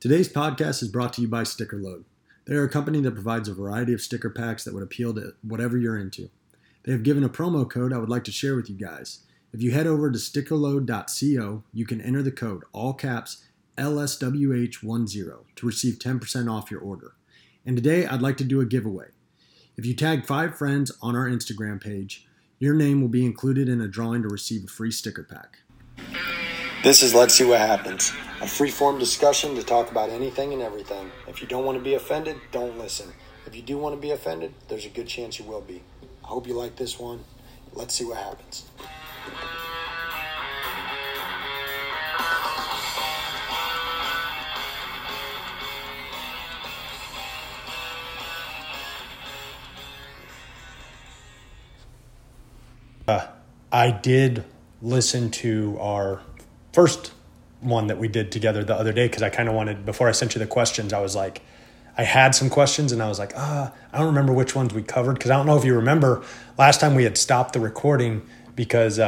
Today's podcast is brought to you by Sticker Load. They are a company that provides a variety of sticker packs that would appeal to whatever you're into. They have given a promo code I would like to share with you guys. If you head over to stickerload.co, you can enter the code, all caps, LSWH10 to receive 10% off your order. And today I'd like to do a giveaway. If you tag 5 friends on our Instagram page, your name will be included in a drawing to receive a free sticker pack. This is Let's See What Happens, a free-form discussion to talk about anything and everything. If you don't want to be offended, don't listen. If you do want to be offended, there's a good chance you will be. I hope you like this one. Let's see what happens. I did listen to our first one that we did together the other day because I kind of wanted, before I sent you the questions, I was like, I had some questions and I was like, I don't remember which ones we covered because I don't know if you remember last time we had stopped the recording because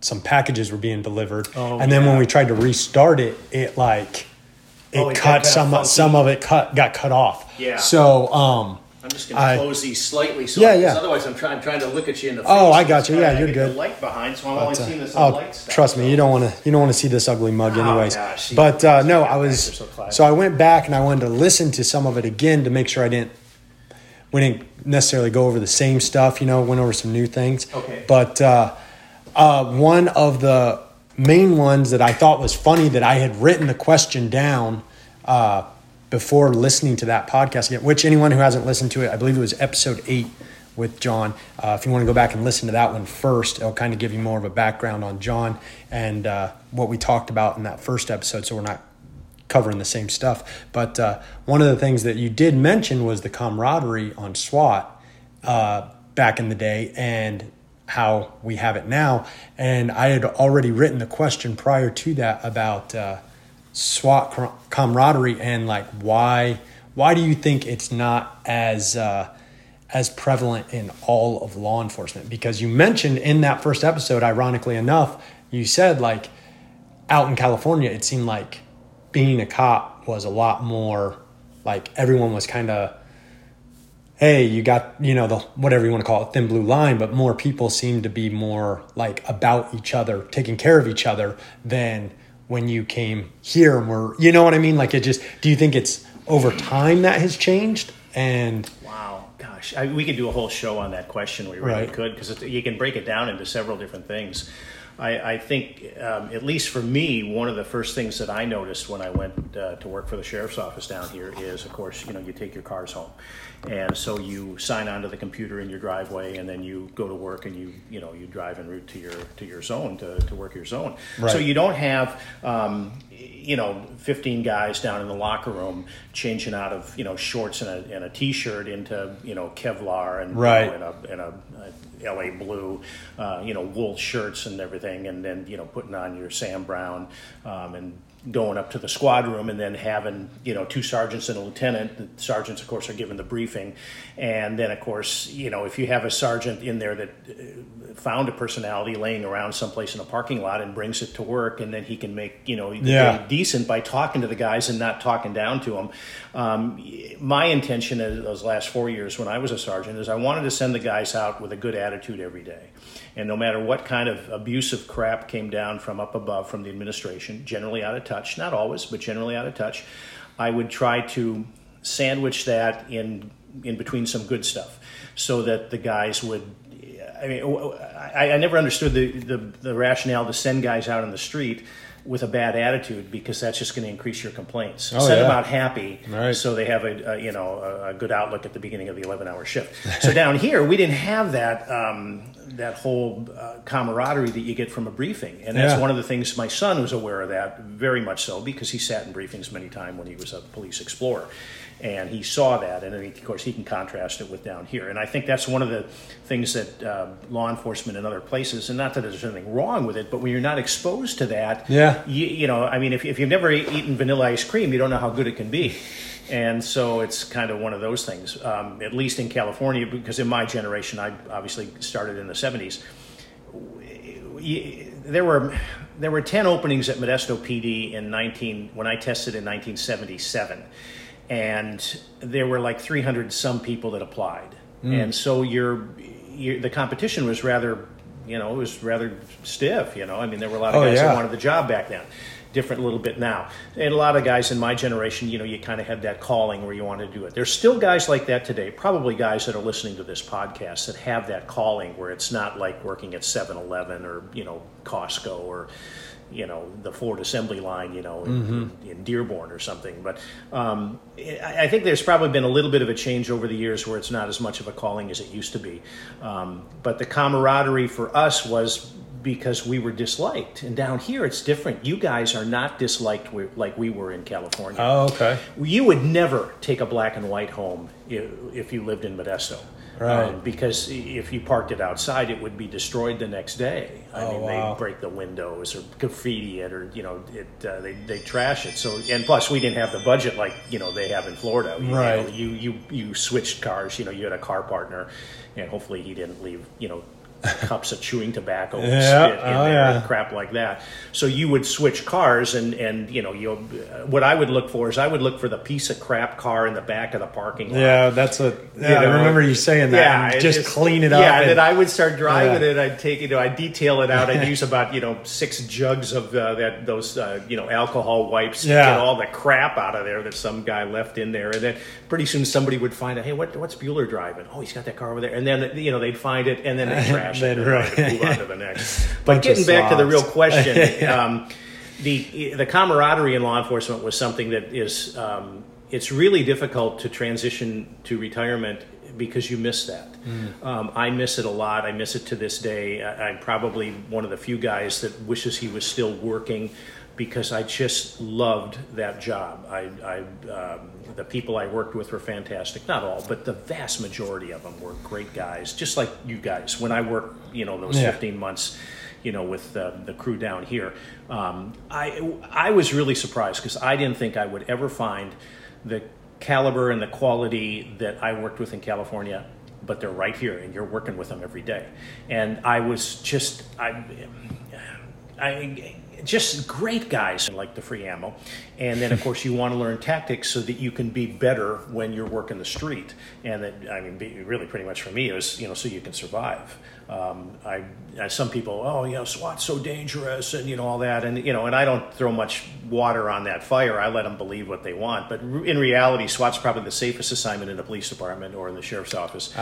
some packages were being delivered. Then when we tried to restart it, it got cut off. Yeah. So, I'm just going to close these slightly, so otherwise I'm trying to look at you in the face. Oh, I got you. Yeah, you're good. The light behind, so I'm only seeing this light stuff. Trust me, you don't want to see this ugly mug, anyways. Gosh, but no, I was so I went back and I wanted to listen to some of it again to make sure we didn't necessarily go over the same stuff. Went over some new things. Okay. But one of the main ones that I thought was funny that I had written the question down. Before listening to that podcast again, which anyone who hasn't listened to it, I believe it was episode 8 with John. If you want to go back and listen to that one first, it'll kind of give you more of a background on John and what we talked about in that first episode. So we're not covering the same stuff. But one of the things that you did mention was the camaraderie on SWAT back in the day and how we have it now. And I had already written the question prior to that about SWAT camaraderie and like why do you think it's not as prevalent in all of law enforcement? Because you mentioned in that first episode, ironically enough, you said like out in California, it seemed like being a cop was a lot more like everyone was kind of, hey, you got, the whatever you want to call it, thin blue line, but more people seem to be more like about each other, taking care of each other than when you came here and were, you know what I mean? Like it just, do you think it's over time that has changed? And wow, gosh, we could do a whole show on that question. We really could, because you can break it down into several different things. I think, at least for me, one of the first things that I noticed when I went to work for the sheriff's office down here is, of course, you take your cars home. And so you sign onto the computer in your driveway and then you go to work and you drive en route to your zone, to work your zone. Right. So you don't have, 15 guys down in the locker room changing out of, shorts and a t-shirt into, Kevlar and and a LA blue, wool shirts and everything. And then, putting on your Sam Brown, and going up to the squad room and then having, 2 sergeants and a lieutenant. The sergeants, of course, are given the briefing. And then, of course, if you have a sergeant in there that found a personality laying around someplace in a parking lot and brings it to work, and then he can make, decent by talking to the guys and not talking down to them. My intention in those last 4 years when I was a sergeant is I wanted to send the guys out with a good attitude every day. And no matter what kind of abusive crap came down from up above, from the administration, generally out of touch, not always, but generally out of touch, I would try to sandwich that in between some good stuff so that the guys would, I never understood the rationale to send guys out on the street with a bad attitude, because that's just going to increase your complaints. Set them out happy, so they have a good outlook at the beginning of the 11-hour shift. So down here, we didn't have that that whole camaraderie that you get from a briefing, and that's one of the things my son was aware of that very much so, because he sat in briefings many times when he was a police explorer, and he saw that, and then of course he can contrast it with down here. And I think that's one of the things that law enforcement in other places, and not that there's anything wrong with it, but when you're not exposed to that, if you've never eaten vanilla ice cream, you don't know how good it can be. And so it's kind of one of those things, at least in California, because in my generation, I obviously started in the 70s. there were 10 openings at Modesto PD when I tested in 1977, and there were like 300 some people that applied, and so the competition was rather, it was rather stiff. I mean, there were a lot of guys that wanted the job back then. Different a little bit now, and a lot of guys in my generation, you kind of had that calling where you wanted to do it. There's still guys like that today, probably guys that are listening to this podcast that have that calling where it's not like working at 7-Eleven or Costco or the Ford assembly line, in Dearborn or something. But I think there's probably been a little bit of a change over the years where it's not as much of a calling as it used to be. But the camaraderie for us was because we were disliked. And down here, it's different. You guys are not disliked like we were in California. Oh, okay. You would never take a black and white home if you lived in Modesto. Right. Because if you parked it outside, it would be destroyed the next day. I mean, they'd break the windows or graffiti it, or they trash it. So, and plus, we didn't have the budget like they have in Florida. Right. You switched cars. You had a car partner, and hopefully he didn't leave cups of chewing tobacco and spit in there and crap like that. So you would switch cars, and what I would look for is the piece of crap car in the back of the parking lot. Yeah, that's what I remember you saying that. Yeah, and just clean it up. Yeah, and then I would start driving it. I'd take I'd detail it out. I'd use about 6 jugs of alcohol wipes to get all the crap out of there that some guy left in there. And then pretty soon somebody would find out, hey, what's Bueller driving? Oh, he's got that car over there. And then they'd find it, and then it crashed. Move on to the next. But getting back to the real question, the camaraderie in law enforcement was something that is it's really difficult to transition to retirement because you miss that. I miss it a lot. I miss it to this day. I'm probably one of the few guys that wishes he was still working, because I just loved that job. The people I worked with were fantastic. Not all, but the vast majority of them were great guys, just like you guys. When I worked, those 15 months, with the crew down here, I was really surprised, because I didn't think I would ever find the caliber and the quality that I worked with in California, but they're right here, and you're working with them every day. And I was just, just great guys, like the free ammo. And then, of course, you want to learn tactics so that you can be better when you're working the street. And that, really pretty much for me, it was, so you can survive. Some people, SWAT's so dangerous and, all that. And, and I don't throw much water on that fire. I let them believe what they want. But in reality, SWAT's probably the safest assignment in the police department or in the sheriff's office,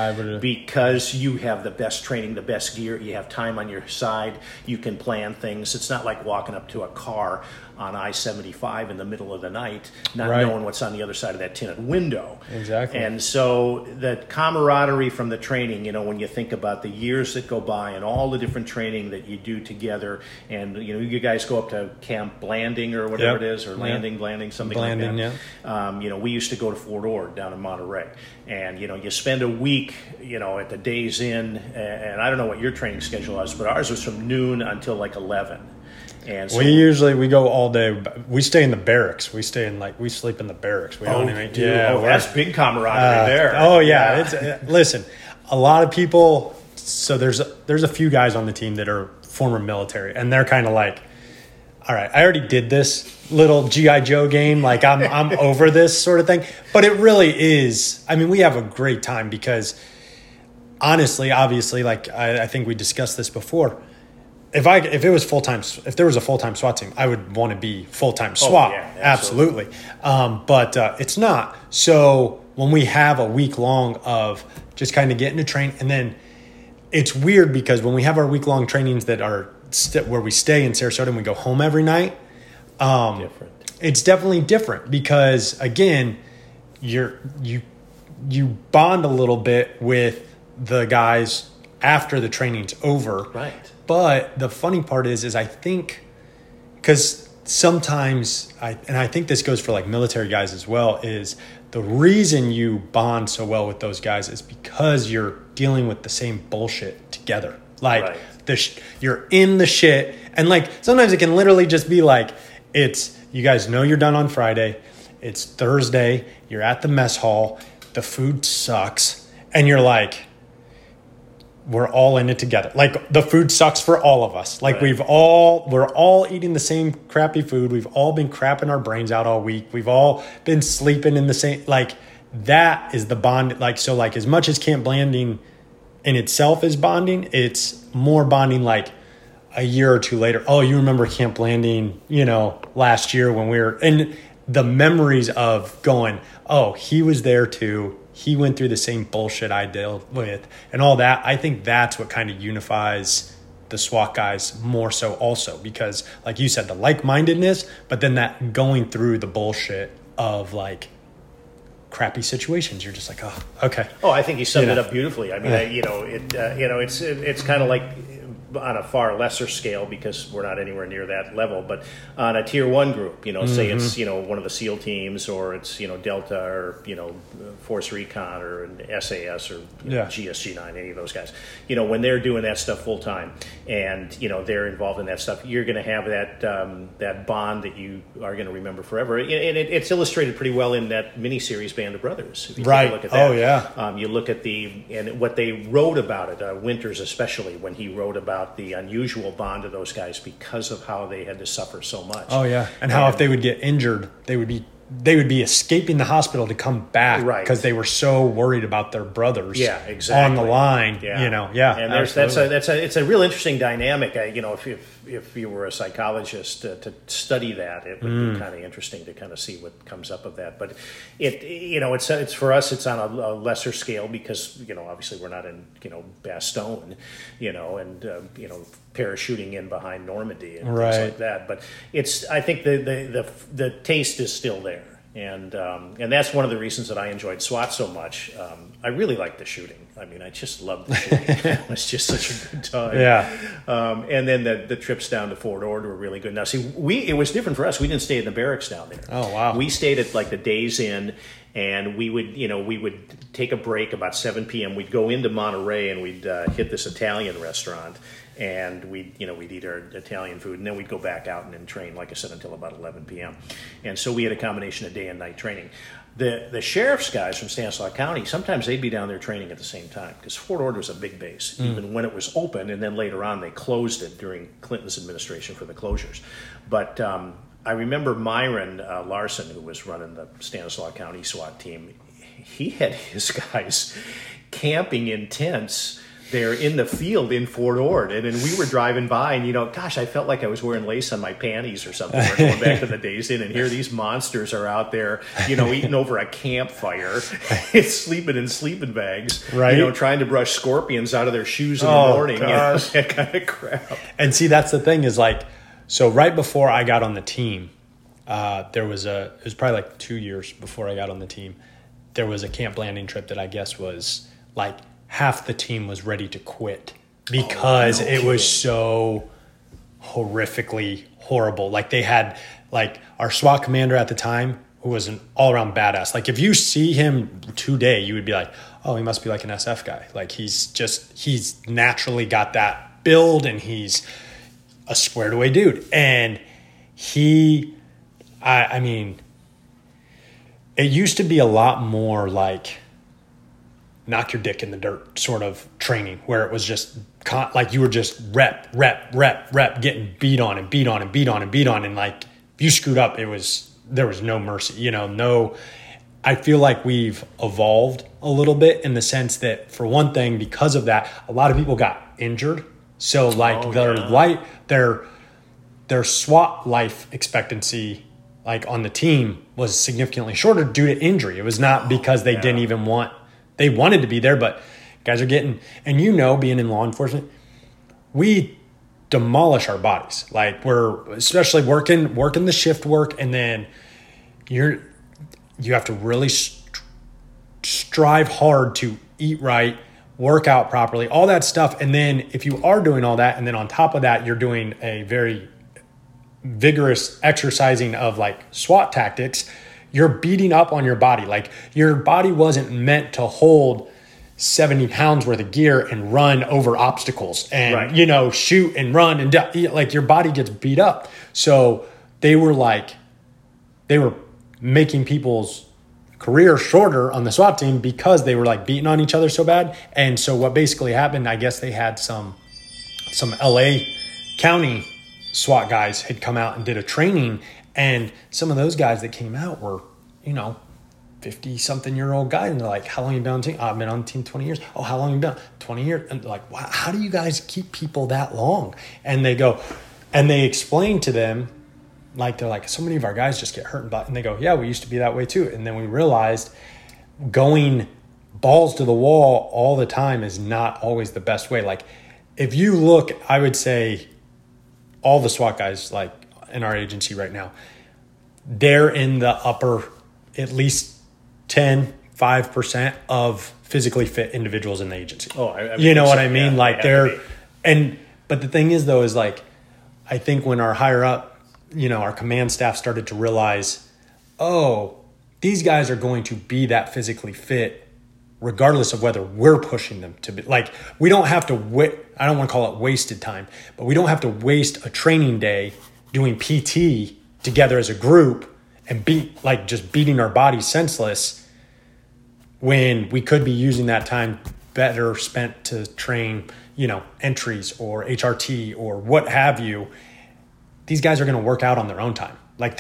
because you have the best training, the best gear. You have time on your side. You can plan things. It's not like walking up to a car on I-75 in the middle of the night, not knowing what's on the other side of that tinted window. Exactly. And so the camaraderie from the training, when you think about the years that go by and all the different training that you do together, and you guys go up to Camp Blanding or whatever it is, or Blanding, something like that. We used to go to Fort Ord down in Monterey, and you spend a week, at the Days Inn, and I don't know what your training schedule was, but ours was from noon until like 11. And so we go all day. We stay in the barracks. We sleep in the barracks. We don't even do. Yeah, that's big camaraderie there. Oh yeah. Listen, a lot of people. So there's a few guys on the team that are former military, and they're kind of like, all right, I already did this little G.I. Joe game. Like I'm over this sort of thing. But it really is. I mean, we have a great time because, honestly, obviously, like I think we discussed this before. If there was a full-time SWAT team, I would want to be full-time SWAT. Absolutely. But it's not. So when we have a week long of just kind of getting to train, and then it's weird because when we have our week long trainings that are where we stay in Sarasota and we go home every night, it's definitely different because, again, you bond a little bit with the guys after the training's over. Right. But the funny part is I think, because sometimes, I think this goes for like military guys as well, is the reason you bond so well with those guys is because you're dealing with the same bullshit together. Like you're in the shit. And like sometimes it can literally just be like, you guys know you're done on Friday. It's Thursday. You're at the mess hall. The food sucks. And you're like, we're all in it together. Like, the food sucks for all of us. Like, right. we're all eating the same crappy food. We've all been crapping our brains out all week. We've all been sleeping in the same, like, that is the bond. Like, so, like, as much as Camp Blanding in itself is bonding, it's more bonding like a year or two later. Oh, you remember Camp Blanding, you know, last year when we were, and the memories of going, oh, he was there too. He went through the same bullshit I dealt with and all that. I think that's what kind of unifies the SWAT guys more so also, because like you said, the like-mindedness, but then that going through the bullshit of like crappy situations, you're just like, oh, okay. Oh, I think you summed it up beautifully. I mean, yeah. It's kind of like on a far lesser scale because we're not anywhere near that level, but on a tier one group, say it's, one of the SEAL teams, or it's, Delta, or, Force Recon, or an SAS, or GSG9, any of those guys, when they're doing that stuff full time and, they're involved in that stuff, you're going to have that, that bond that you are going to remember forever. And it's illustrated pretty well in that miniseries Band of Brothers. If you take a look at that. Oh yeah. You look at and what they wrote about it, Winters, especially when he wrote about the unusual bond of those guys because of how they had to suffer so much. Oh yeah. And how if they would get injured, they would be escaping the hospital to come back, right? Because they were so worried about their brothers, exactly, on the line, And it's a real interesting dynamic. If you were a psychologist to study that, it would be kind of interesting to kind of see what comes up of that. But it's for us, it's on a lesser scale because obviously we're not in Bastogne, and parachuting in behind Normandy and things like that. But it's, I think the taste is still there. And that's one of the reasons that I enjoyed SWAT so much. I really liked the shooting. I mean, I just loved the shooting. It was just such a good time. Yeah. And then the trips down to Fort Ord were really good. Now, see, it was different for us. We didn't stay in the barracks down there. Oh, wow. We stayed at like the Days Inn, and we would take a break about 7 p.m. We'd go into Monterey and we'd hit this Italian restaurant. And we'd eat our Italian food, and then we'd go back out and then train, like I said, until about 11 p.m. And so we had a combination of day and night training. The sheriff's guys from Stanislaus County, sometimes they'd be down there training at the same time because Fort Ord was a big base, even when it was open. And then later on, they closed it during Clinton's administration for the closures. But I remember Myron Larson, who was running the Stanislaus County SWAT team, he had his guys camping in tents there in the field in Fort Ord. And then we were driving by and, gosh, I felt like I was wearing lace on my panties or something. We're going back to the Days Inn, and here these monsters are out there, eating over a campfire, sleeping in sleeping bags, right? Trying to brush scorpions out of their shoes in the morning. Gosh. That kind of crap. And see, that's the thing is like, so right before I got on the team, it was probably like 2 years before I got on the team, there was a Camp Blanding trip that I guess was like, half the team was ready to quit because it was so horrifically horrible. Like they had our SWAT commander at the time, who was an all around badass. Like if you see him today, you would be like, oh, he must be like an SF guy. Like he's naturally got that build and he's a squared away dude. And I mean, it used to be a lot more like knock your dick in the dirt sort of training where it was just like you were just rep, getting beat on. And like if you screwed up, there was no mercy, I feel like we've evolved a little bit in the sense that for one thing, because of that, a lot of people got injured. So like their SWAT life expectancy like on the team was significantly shorter due to injury. It was not because they didn't even want. They wanted to be there, but guys are getting, and being in law enforcement, we demolish our bodies. Like we're especially working the shift work. And then you have to really strive hard to eat right, work out properly, all that stuff. And then if you are doing all that, and then on top of that, you're doing a very vigorous exercising of like SWAT tactics, you're beating up on your body. Like your body wasn't meant to hold 70 pounds worth of gear and run over obstacles and, shoot and run and like your body gets beat up. So they were making people's career shorter on the SWAT team because they were like beating on each other so bad. And so what basically happened, I guess they had some LA County SWAT guys had come out and did a training. And some of those guys that came out were, 50-something-year-old guys. And they're like, how long have you been on the team? Oh, I've been on the team 20 years. Oh, how long have you been? 20 years. And they're like, wow, how do you guys keep people that long? And they go, and they explain to them, so many of our guys just get hurt. And they go, yeah, we used to be that way too. And then we realized going balls to the wall all the time is not always the best way. Like if you look, I would say all the SWAT guys like in our agency right now, they're in the upper at least 5% of physically fit individuals in the agency. Oh, I you know what I mean? Yeah, like they're – and but the thing is though is like I think when our higher up, our command staff started to realize, oh, these guys are going to be that physically fit regardless of whether we're pushing them to be. Like we don't have to I don't want to call it wasted time, but we don't have to waste a training day doing PT together as a group and beating our body senseless when we could be using that time better spent to train, entries or HRT or what have you. These guys are going to work out on their own time. Like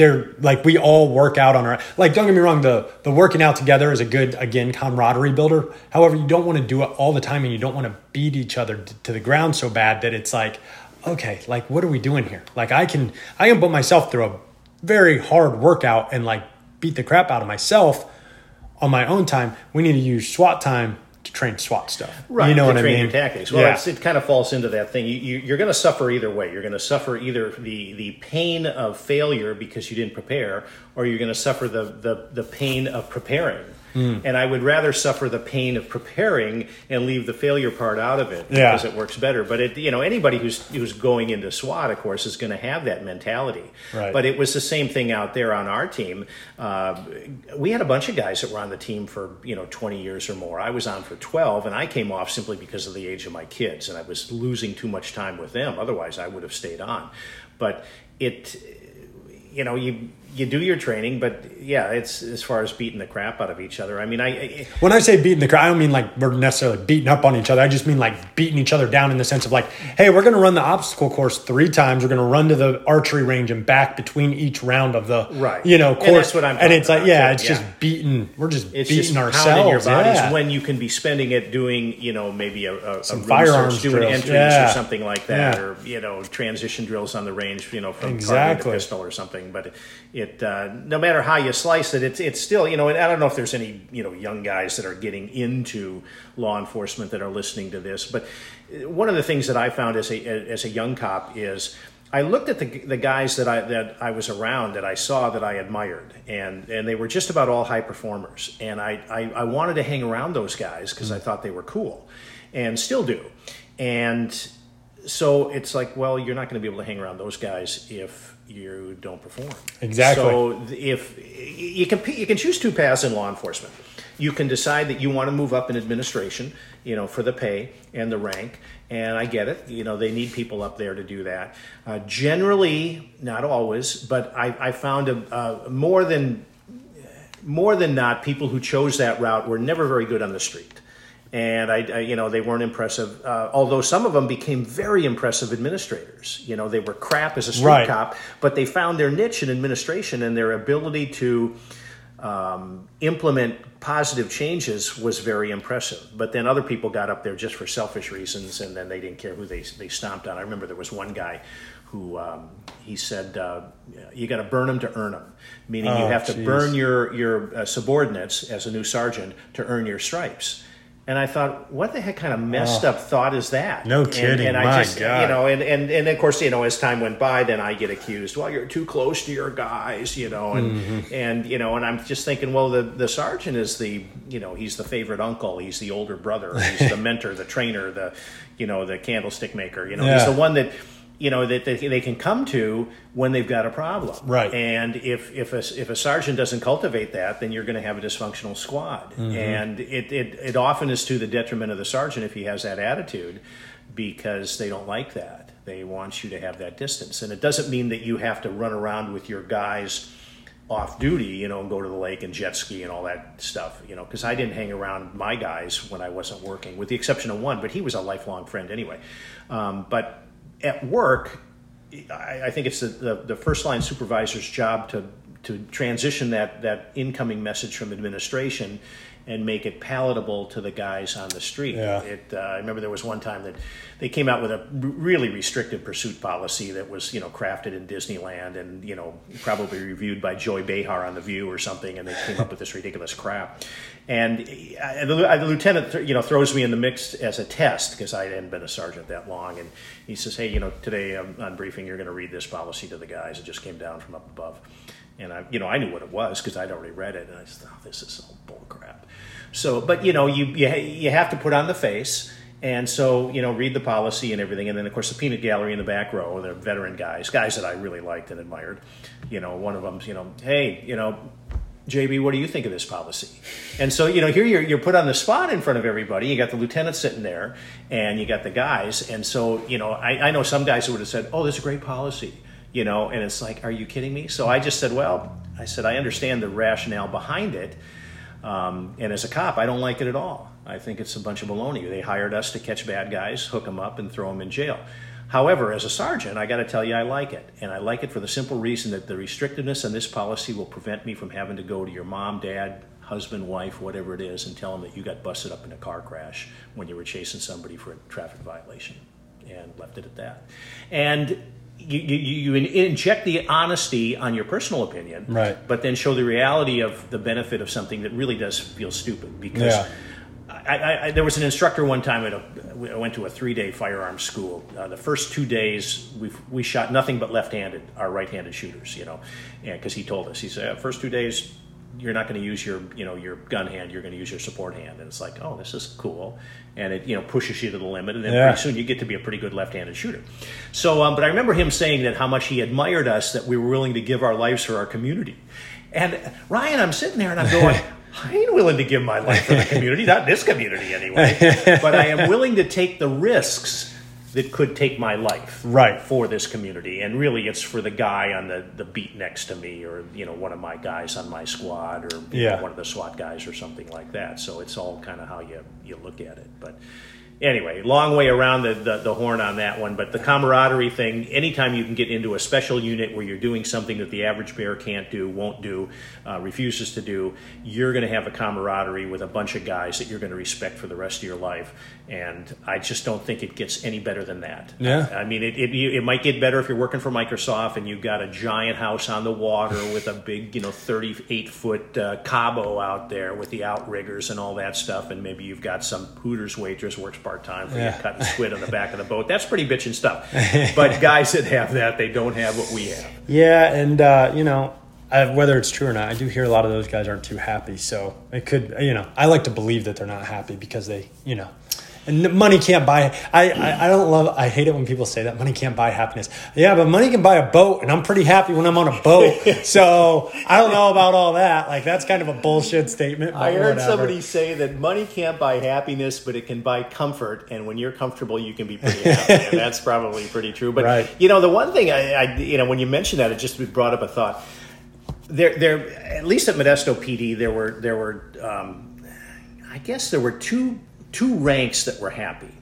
we all work out on our, don't get me wrong. The working out together is a good, again, camaraderie builder. However, you don't want to do it all the time and you don't want to beat each other to the ground so bad that it's like, okay, what are we doing here? I can put myself through a very hard workout and beat the crap out of myself on my own time. We need to use SWAT time to train SWAT stuff. Right. You know what I mean? To train your tactics. Well, it kind of falls into that thing. You're going to suffer either way. You're going to suffer either the pain of failure because you didn't prepare, or you're going to suffer the pain of preparing. Mm. And I would rather suffer the pain of preparing and leave the failure part out of it because it works better. But anybody who's going into SWAT, of course, is going to have that mentality. Right. But it was the same thing out there on our team. We had a bunch of guys that were on the team for 20 years or more. I was on for 12, and I came off simply because of the age of my kids, and I was losing too much time with them. Otherwise, I would have stayed on. But you do your training, but it's as far as beating the crap out of each other. I mean, when I say beating the crap, I don't mean we're necessarily beating up on each other. I just mean beating each other down in the sense of hey, we're going to run the obstacle course 3 times. We're going to run to the archery range and back between each round of the course. And that's what I'm talking about. Just beating. We're just beating ourselves. Your bodies when you can be spending it doing maybe some firearms drills, doing entries or something like that, or transition drills on the range from target to pistol or something, but. It no matter how you slice it, it's still And I don't know if there's any young guys that are getting into law enforcement that are listening to this, but one of the things that I found as a young cop is I looked at the guys that I was around that I saw that I admired, and they were just about all high performers, and I wanted to hang around those guys because I thought they were cool, and still do, and. So it's well, you're not going to be able to hang around those guys if you don't perform. Exactly. So if you can choose 2 paths in law enforcement. You can decide that you want to move up in administration, for the pay and the rank. And I get it. They need people up there to do that. Generally, not always, but I found more than not, people who chose that route were never very good on the street. And I they weren't impressive, although some of them became very impressive administrators. They were crap as a street cop, but they found their niche in administration, and their ability to implement positive changes was very impressive. But then other people got up there just for selfish reasons, and then they didn't care who they stomped on. I remember there was one guy who he said, you got to burn them to earn them, meaning you have to burn your subordinates as a new sergeant to earn your stripes. And I thought, what the heck kind of messed up thought is that? No kidding, and my God. And of course, as time went by, then I get accused, well, you're too close to your guys, and I'm just thinking, well, the sergeant is he's the favorite uncle, he's the older brother, he's the mentor, the trainer, the candlestick maker, he's the one that, that they can come to when they've got a problem. Right. And if a sergeant doesn't cultivate that, then you're going to have a dysfunctional squad. Mm-hmm. And it often is to the detriment of the sergeant if he has that attitude, because they don't like that. They want you to have that distance. And it doesn't mean that you have to run around with your guys off duty, you know, and go to the lake and jet ski and all that stuff, you know, because I didn't hang around my guys when I wasn't working, with the exception of one, but he was a lifelong friend anyway. But at work, I think it's the first line supervisor's job to transition that incoming message from administration and make it palatable to the guys on the street. Yeah. I remember there was one time that they came out with a really restrictive pursuit policy that was, you know, crafted in Disneyland and, you know, probably reviewed by Joy Behar on The View or something, and they came up with this ridiculous crap. And the lieutenant, you know, throws me in the mix as a test because I hadn't been a sergeant that long, and he says, hey, you know, today on briefing you're going to read this policy to the guys. It just came down from up above. And I knew what it was because I'd already read it, and I said, "Oh, this is all bull crap." So, but you know, you have to put on the face, and so you know, read the policy and everything, and then of course the peanut gallery in the back row, the veteran guys that I really liked and admired. You know, one of them's, you know, hey, you know, JB, what do you think of this policy? And so, you know, here you're put on the spot in front of everybody. You got the lieutenant sitting there, and you got the guys, and so you know, I know some guys who would have said, "Oh, this is a great policy." You know, and it's like, are you kidding me? So I just said, well, I understand the rationale behind it. And as a cop, I don't like it at all. I think it's a bunch of baloney. They hired us to catch bad guys, hook them up, and throw them in jail. However, as a sergeant, I got to tell you, I like it. And I like it for the simple reason that the restrictiveness in this policy will prevent me from having to go to your mom, dad, husband, wife, whatever it is, and tell them that you got busted up in a car crash when you were chasing somebody for a traffic violation, and left it at that. And You inject the honesty on your personal opinion, right, but then show the reality of the benefit of something that really does feel stupid. Because yeah. I there was an instructor one time I went to a 3-day firearms school. The first 2 days we shot nothing but left-handed, our right-handed shooters, you know, because he told us, he said, first 2 days you're not going to use your, you know, your gun hand. You're going to use your support hand. And it's like, oh, this is cool. And it, you know, pushes you to the limit. And then pretty soon you get to be a pretty good left-handed shooter. So, but I remember him saying that how much he admired us, that we were willing to give our lives for our community. And Ryan, I'm sitting there and I'm going, I ain't willing to give my life for the community. Not this community anyway. But I am willing to take the risks that could take my life for this community. And really it's for the guy on the beat next to me, or, you know, one of my guys on my squad, or you know, one of the SWAT guys or something like that. So it's all kind of how you look at it. But anyway, long way around the horn on that one. But the camaraderie thing, anytime you can get into a special unit where you're doing something that the average bear can't do, won't do, refuses to do, you're going to have a camaraderie with a bunch of guys that you're going to respect for the rest of your life. And I just don't think it gets any better than that. Yeah. I mean, it might get better if you're working for Microsoft and you've got a giant house on the water with a big, you know, 38-foot Cabo out there with the outriggers and all that stuff. And maybe you've got some Hooters waitress works part-time for you cutting squid on the back of the boat. That's pretty bitchin' stuff. But guys that have that, they don't have what we have. Yeah, and, you know, whether it's true or not, I do hear a lot of those guys aren't too happy. So it could, you know, I like to believe that they're not happy because they, you know, and money can't buy it. I hate it when people say that money can't buy happiness. Yeah, but money can buy a boat, and I'm pretty happy when I'm on a boat. So I don't know about all that. Like, that's kind of a bullshit statement. I heard somebody say that money can't buy happiness, but it can buy comfort. And when you're comfortable, you can be pretty happy. And that's probably pretty true. But you know, the one thing I you know, when you mentioned that, it just brought up a thought. There, at least at Modesto PD, there were I guess there were two ranks that were happy.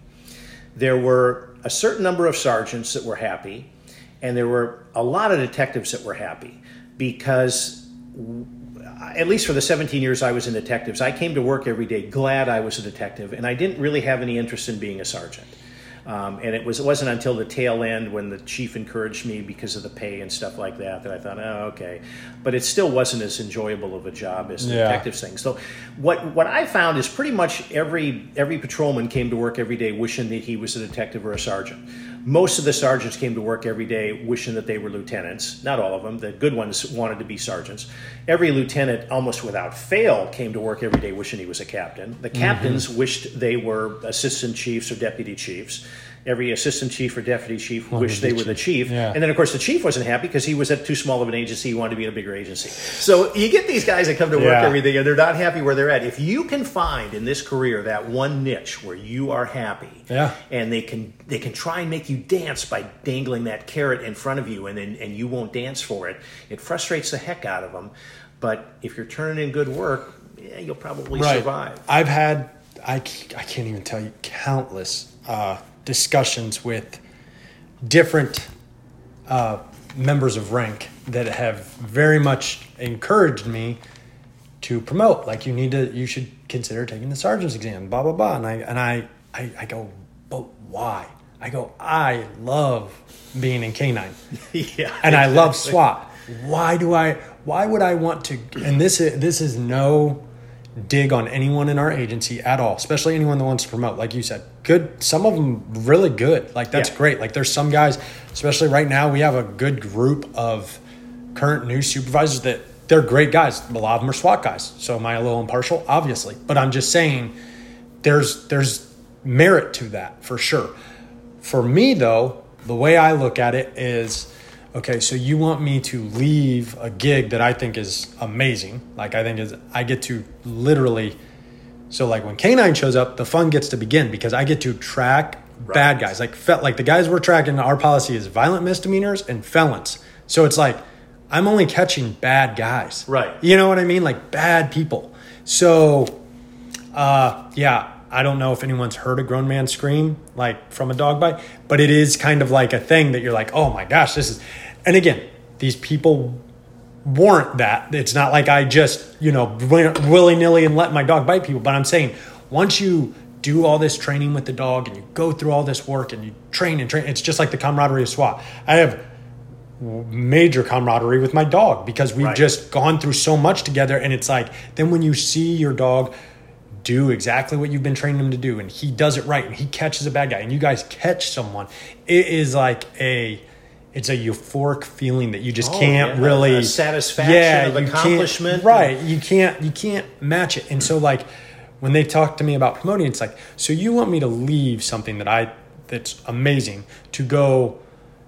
There were a certain number of sergeants that were happy, and there were a lot of detectives that were happy, because at least for the 17 years I was in detectives, I came to work every day glad I was a detective, and I didn't really have any interest in being a sergeant. And it wasn't until the tail end, when the chief encouraged me because of the pay and stuff like that, that I thought, oh, okay. But it still wasn't as enjoyable of a job as the detectives thing. So what I found is pretty much every patrolman came to work every day wishing that he was a detective or a sergeant. Most of the sergeants came to work every day wishing that they were lieutenants. Not all of them. The good ones wanted to be sergeants. Every lieutenant, almost without fail, came to work every day wishing he was a captain. The captains wished they were assistant chiefs or deputy chiefs. every assistant chief or deputy chief wished they were the chief. Yeah. And then, of course, the chief wasn't happy because he was at too small of an agency. He wanted to be in a bigger agency. So you get these guys that come to work every day and they're not happy where they're at. If you can find in this career that one niche where you are happy, and they can try and make you dance by dangling that carrot in front of you, and you won't dance for it, it frustrates the heck out of them. But if you're turning in good work, you'll probably survive. I've had, I can't even tell you, countless discussions with different members of rank that have very much encouraged me to promote. Like, you should consider taking the sergeant's exam, blah, blah, blah. And I go, but why? I go, I love being in K-9. And I love SWAT. Why would I want to? And this is no dig on anyone in our agency at all, especially anyone that wants to promote. Like you said, good. Some of them really good. Like, that's great. Like, there's some guys, especially right now, we have a good group of current new supervisors that they're great guys. A lot of them are SWAT guys. So am I a little impartial? Obviously. But I'm just saying there's merit to that for sure. For me, though, the way I look at it is, okay, so you want me to leave a gig that I think is amazing. Like, I think is I get to literally, so like when K-9 shows up, the fun gets to begin because I get to track bad guys. Like, the guys we're tracking, our policy is violent misdemeanors and felons. So it's like, I'm only catching bad guys. Right. You know what I mean? Like, bad people. So, I don't know if anyone's heard a grown man scream like from a dog bite, but it is kind of like a thing that you're like, oh my gosh, this is, and again, these people warrant that. It's not like I just, willy nilly and let my dog bite people. But I'm saying, once you do all this training with the dog and you go through all this work and you train and train, it's just like the camaraderie of SWAT. I have major camaraderie with my dog because we've just gone through so much together. And it's like, then when you see your dog do exactly what you've been training him to do, and he does it right, and he catches a bad guy, and you guys catch someone, it is like it's a euphoric feeling that you just can't really, satisfaction of accomplishment, you can't match it. And so, like, when they talk to me about promoting, it's like, so you want me to leave something that's amazing to go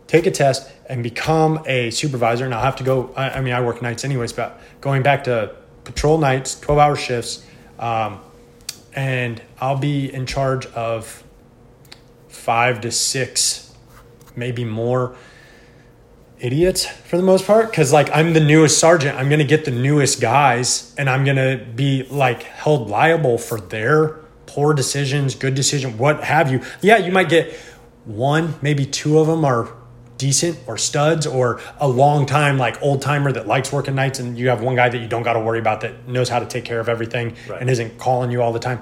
take a test and become a supervisor? And I'll have to go, I work nights anyways, but going back to patrol nights, 12-hour shifts, and I'll be in charge of 5 to 6, maybe more, idiots for the most part. Because, like, I'm the newest sergeant. I'm going to get the newest guys, and I'm going to be, like, held liable for their poor decisions, good decision, what have you. Yeah, you might get one, maybe two of them are decent or studs or a long time, like, old timer that likes working nights, and you have one guy that you don't got to worry about that knows how to take care of everything and isn't calling you all the time.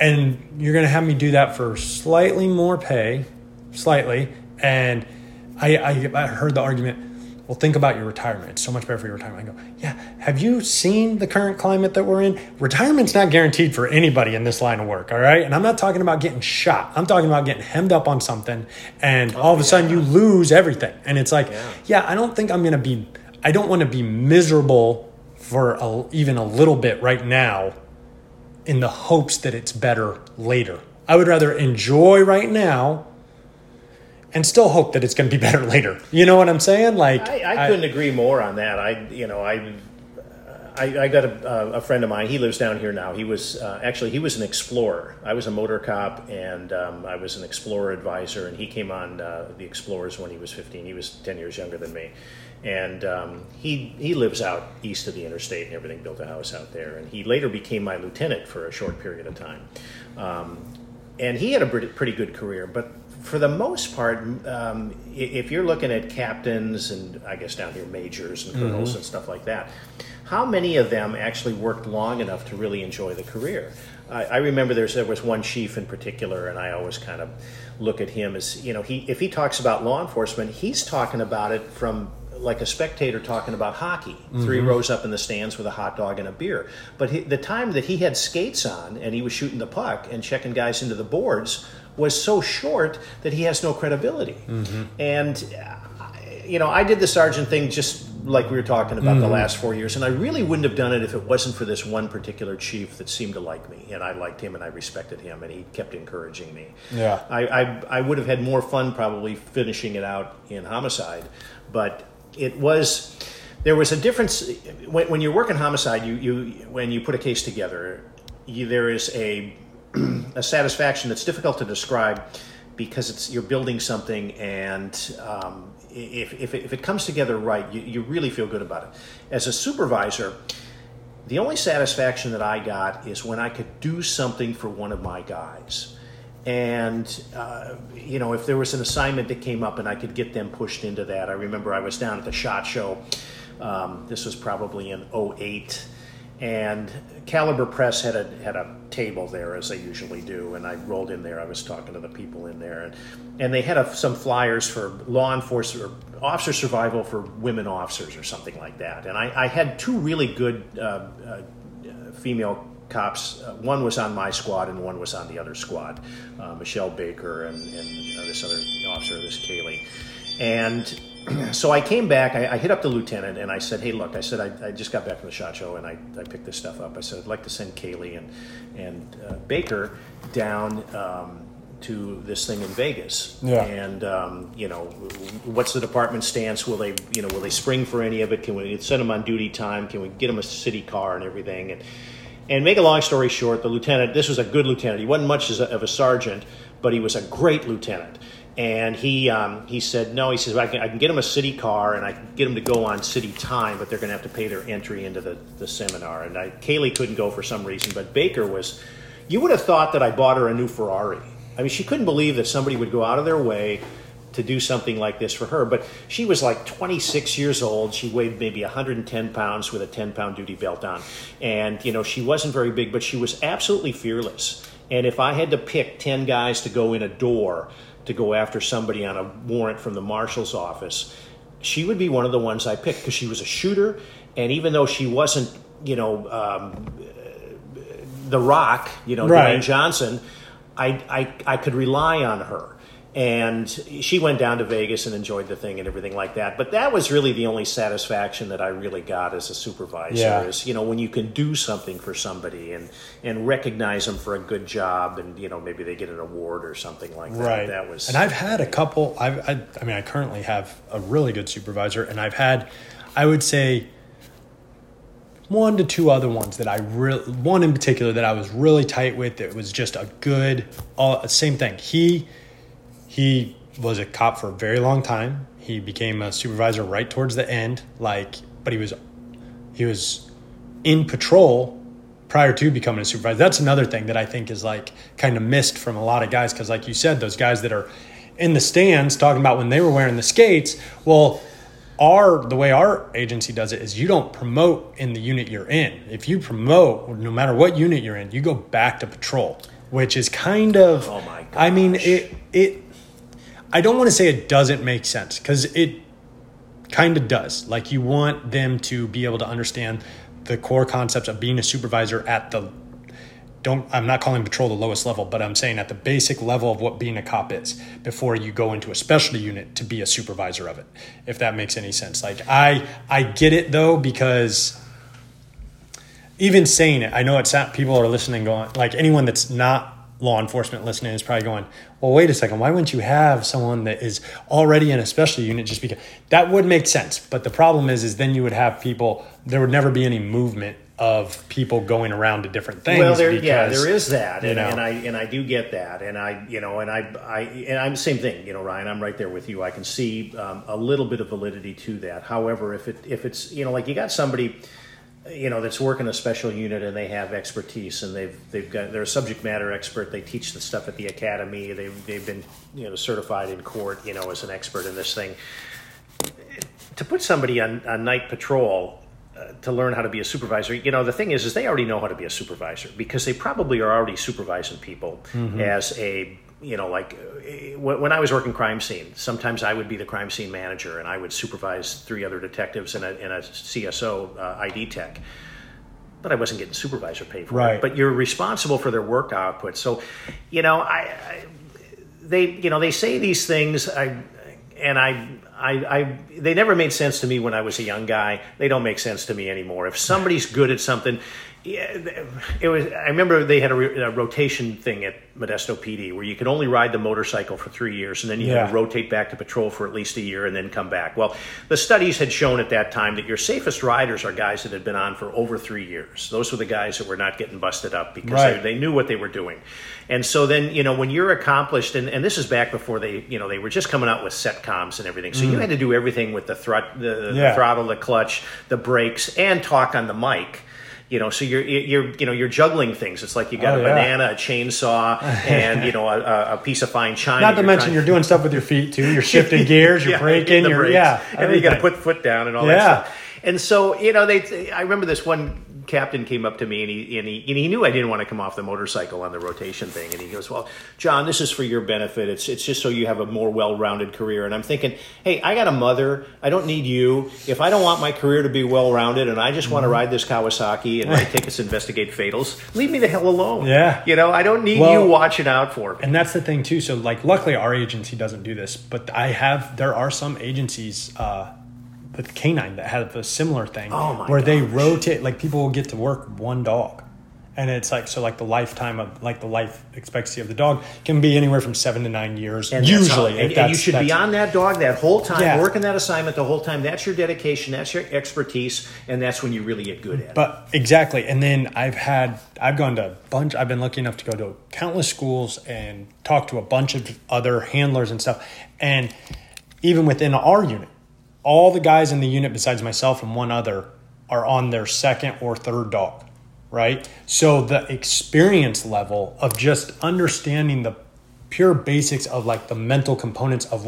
And you're going to have me do that for slightly more pay, And I heard the argument, well, think about your retirement. It's so much better for your retirement. I go, yeah, have you seen the current climate that we're in? Retirement's not guaranteed for anybody in this line of work, all right? And I'm not talking about getting shot. I'm talking about getting hemmed up on something, and all of a sudden you lose everything. And it's like, I don't think I don't want to be miserable for even a little bit right now in the hopes that it's better later. I would rather enjoy right now and still hope that it's going to be better later. You know what I'm saying? Like, I couldn't agree more on that. I got a friend of mine. He lives down here now. He was he was an explorer. I was a motor cop, and I was an explorer advisor. And he came on the explorers when he was 15. He was 10 years younger than me, and he lives out east of the interstate and everything. Built a house out there, and he later became my lieutenant for a short period of time. And he had a pretty good career, but for the most part, if you're looking at captains and, I guess down here, majors and colonels and stuff like that, how many of them actually worked long enough to really enjoy the career? I remember there was one chief in particular, and I always kind of look at him as, if he talks about law enforcement, he's talking about it from like a spectator talking about hockey, 3 rows up in the stands with a hot dog and a beer. But the time that he had skates on and he was shooting the puck and checking guys into the boards was so short that he has no credibility. And I did the sergeant thing just like we were talking about, the last 4 years. And I really wouldn't have done it if it wasn't for this one particular chief that seemed to like me. And I liked him and I respected him and he kept encouraging me. Yeah, I would have had more fun probably finishing it out in homicide. But it was, there was a difference. When you work in homicide, when you put a case together, there is a satisfaction that's difficult to describe because you're building something, and if it comes together right, you really feel good about it. As a supervisor, the only satisfaction that I got is when I could do something for one of my guys. And, if there was an assignment that came up and I could get them pushed into that. I remember I was down at the SHOT Show. This was probably in 2008. And Caliber Press had a table there, as they usually do, and I rolled in there. I was talking to the people in there, and they had some flyers for law enforcement, or officer survival for women officers or something like that. And I had two really good female cops. One was on my squad and one was on the other squad, Michelle Baker and this other officer, this Kaylee. And so I came back, I hit up the lieutenant and I said, hey, look, I just got back from the SHOT Show and I picked this stuff up. I said, I'd like to send Kaylee and Baker down to this thing in Vegas. Yeah. And, what's the department stance? Will they spring for any of it? Can we send them on duty time? Can we get them a city car and everything? And make a long story short, the lieutenant, this was a good lieutenant. He wasn't much of a sergeant, but he was a great lieutenant. And he said, no, he says, I can get him a city car and I can get him to go on city time, but they're going to have to pay their entry into the seminar. And Kaylee couldn't go for some reason, but Baker was, you would have thought that I bought her a new Ferrari. I mean, she couldn't believe that somebody would go out of their way to do something like this for her. But she was like 26 years old. She weighed maybe 110 pounds with a 10-pound duty belt on. And, she wasn't very big, but she was absolutely fearless. And if I had to pick 10 guys to go in a door to go after somebody on a warrant from the marshal's office, she would be one of the ones I picked because she was a shooter. And even though she wasn't, The Rock, right, Dwayne Johnson, I could rely on her. And she went down to Vegas and enjoyed the thing and everything like that. But that was really the only satisfaction that I really got as a supervisor, is, when you can do something for somebody and recognize them for a good job and, maybe they get an award or something like that. Right. That was, and I've had a couple. I currently have a really good supervisor, and I've had, I would say, one to two other ones that one in particular that I was really tight with that was just a good, same thing. He was a cop for a very long time. He became a supervisor right towards the end, but he was in patrol prior to becoming a supervisor. That's another thing that I think is kind of missed from a lot of guys, because like you said, those guys that are in the stands talking about when they were wearing the skates, well, the way our agency does it is you don't promote in the unit you're in. If you promote, no matter what unit you're in, you go back to patrol, which is kind of, oh my gosh. I mean, it I don't want to say it doesn't make sense, because it kind of does. You want them to be able to understand the core concepts of being a supervisor I'm not calling patrol the lowest level, but I'm saying at the basic level of what being a cop is before you go into a specialty unit to be a supervisor of it, if that makes any sense. I get it though, because even saying it, I know it's not, people are listening going, anyone that's not law enforcement listening is probably going, well, wait a second, why wouldn't you have someone that is already in a specialty unit? Just because that would make sense. But the problem is then you would have people, there would never be any movement of people going around to different things. Well, there is that. And I do get that. And I'm same thing, Ryan, I'm right there with you. I can see a little bit of validity to that. However, if it's, you got somebody, that's working a special unit and they have expertise and they're a subject matter expert. They teach the stuff at the academy. They've been, certified in court, as an expert in this thing. To put somebody on night patrol to learn how to be a supervisor, the thing is they already know how to be a supervisor because they probably are already supervising people as a, when I was working crime scene, sometimes I would be the crime scene manager and I would supervise three other detectives and a CSO, ID tech, but I wasn't getting supervisor pay for it. But you're responsible for their work output. So, they say these things, And I they never made sense to me when I was a young guy. They don't make sense to me anymore. If somebody's good at something, it was. I remember they had a rotation thing at Modesto PD where you could only ride the motorcycle for 3 years, and then you had to rotate back to patrol for at least a year and then come back. Well, the studies had shown at that time that your safest riders are guys that had been on for over 3 years. Those were the guys that were not getting busted up because they knew what they were doing. And so then, you know, when you're accomplished, and this is back before they were just coming out with set comms and everything. So you had to do everything with the throttle, the clutch, the brakes, and talk on the mic. You know, so you're juggling things. It's like you got banana, a chainsaw, and a piece of fine china. Not to mention you're doing stuff with your feet too. You're shifting gears, you're braking, and then you got to put the foot down and all that stuff. And so I remember this one captain came up to me and he knew I didn't want to come off the motorcycle on the rotation thing, and he goes, "Well, John, this is for your benefit. It's just so you have a more well-rounded career." And I'm thinking, hey, I got a mother. I don't need you. If I don't want my career to be well-rounded and I just want to ride this Kawasaki and my tickets investigate fatals, leave me the hell alone. Yeah, I don't need you watching out for me. And that's the thing too. So luckily our agency doesn't do this, but there are some agencies. With K9 that had a similar thing they rotate, like people will get to work one dog, and it's like, so like the lifetime of the life expectancy of the dog can be anywhere from 7 to 9 years. And usually, and you should be on that dog that whole time, working that assignment the whole time. That's your dedication. That's your expertise, and that's when you really get good at it. But exactly. And then I've gone to a bunch. I've been lucky enough to go to countless schools and talk to a bunch of other handlers and stuff. And even within our unit, all the guys in the unit besides myself and one other are on their second or third dog, right? So the experience level of just understanding the pure basics of the mental components of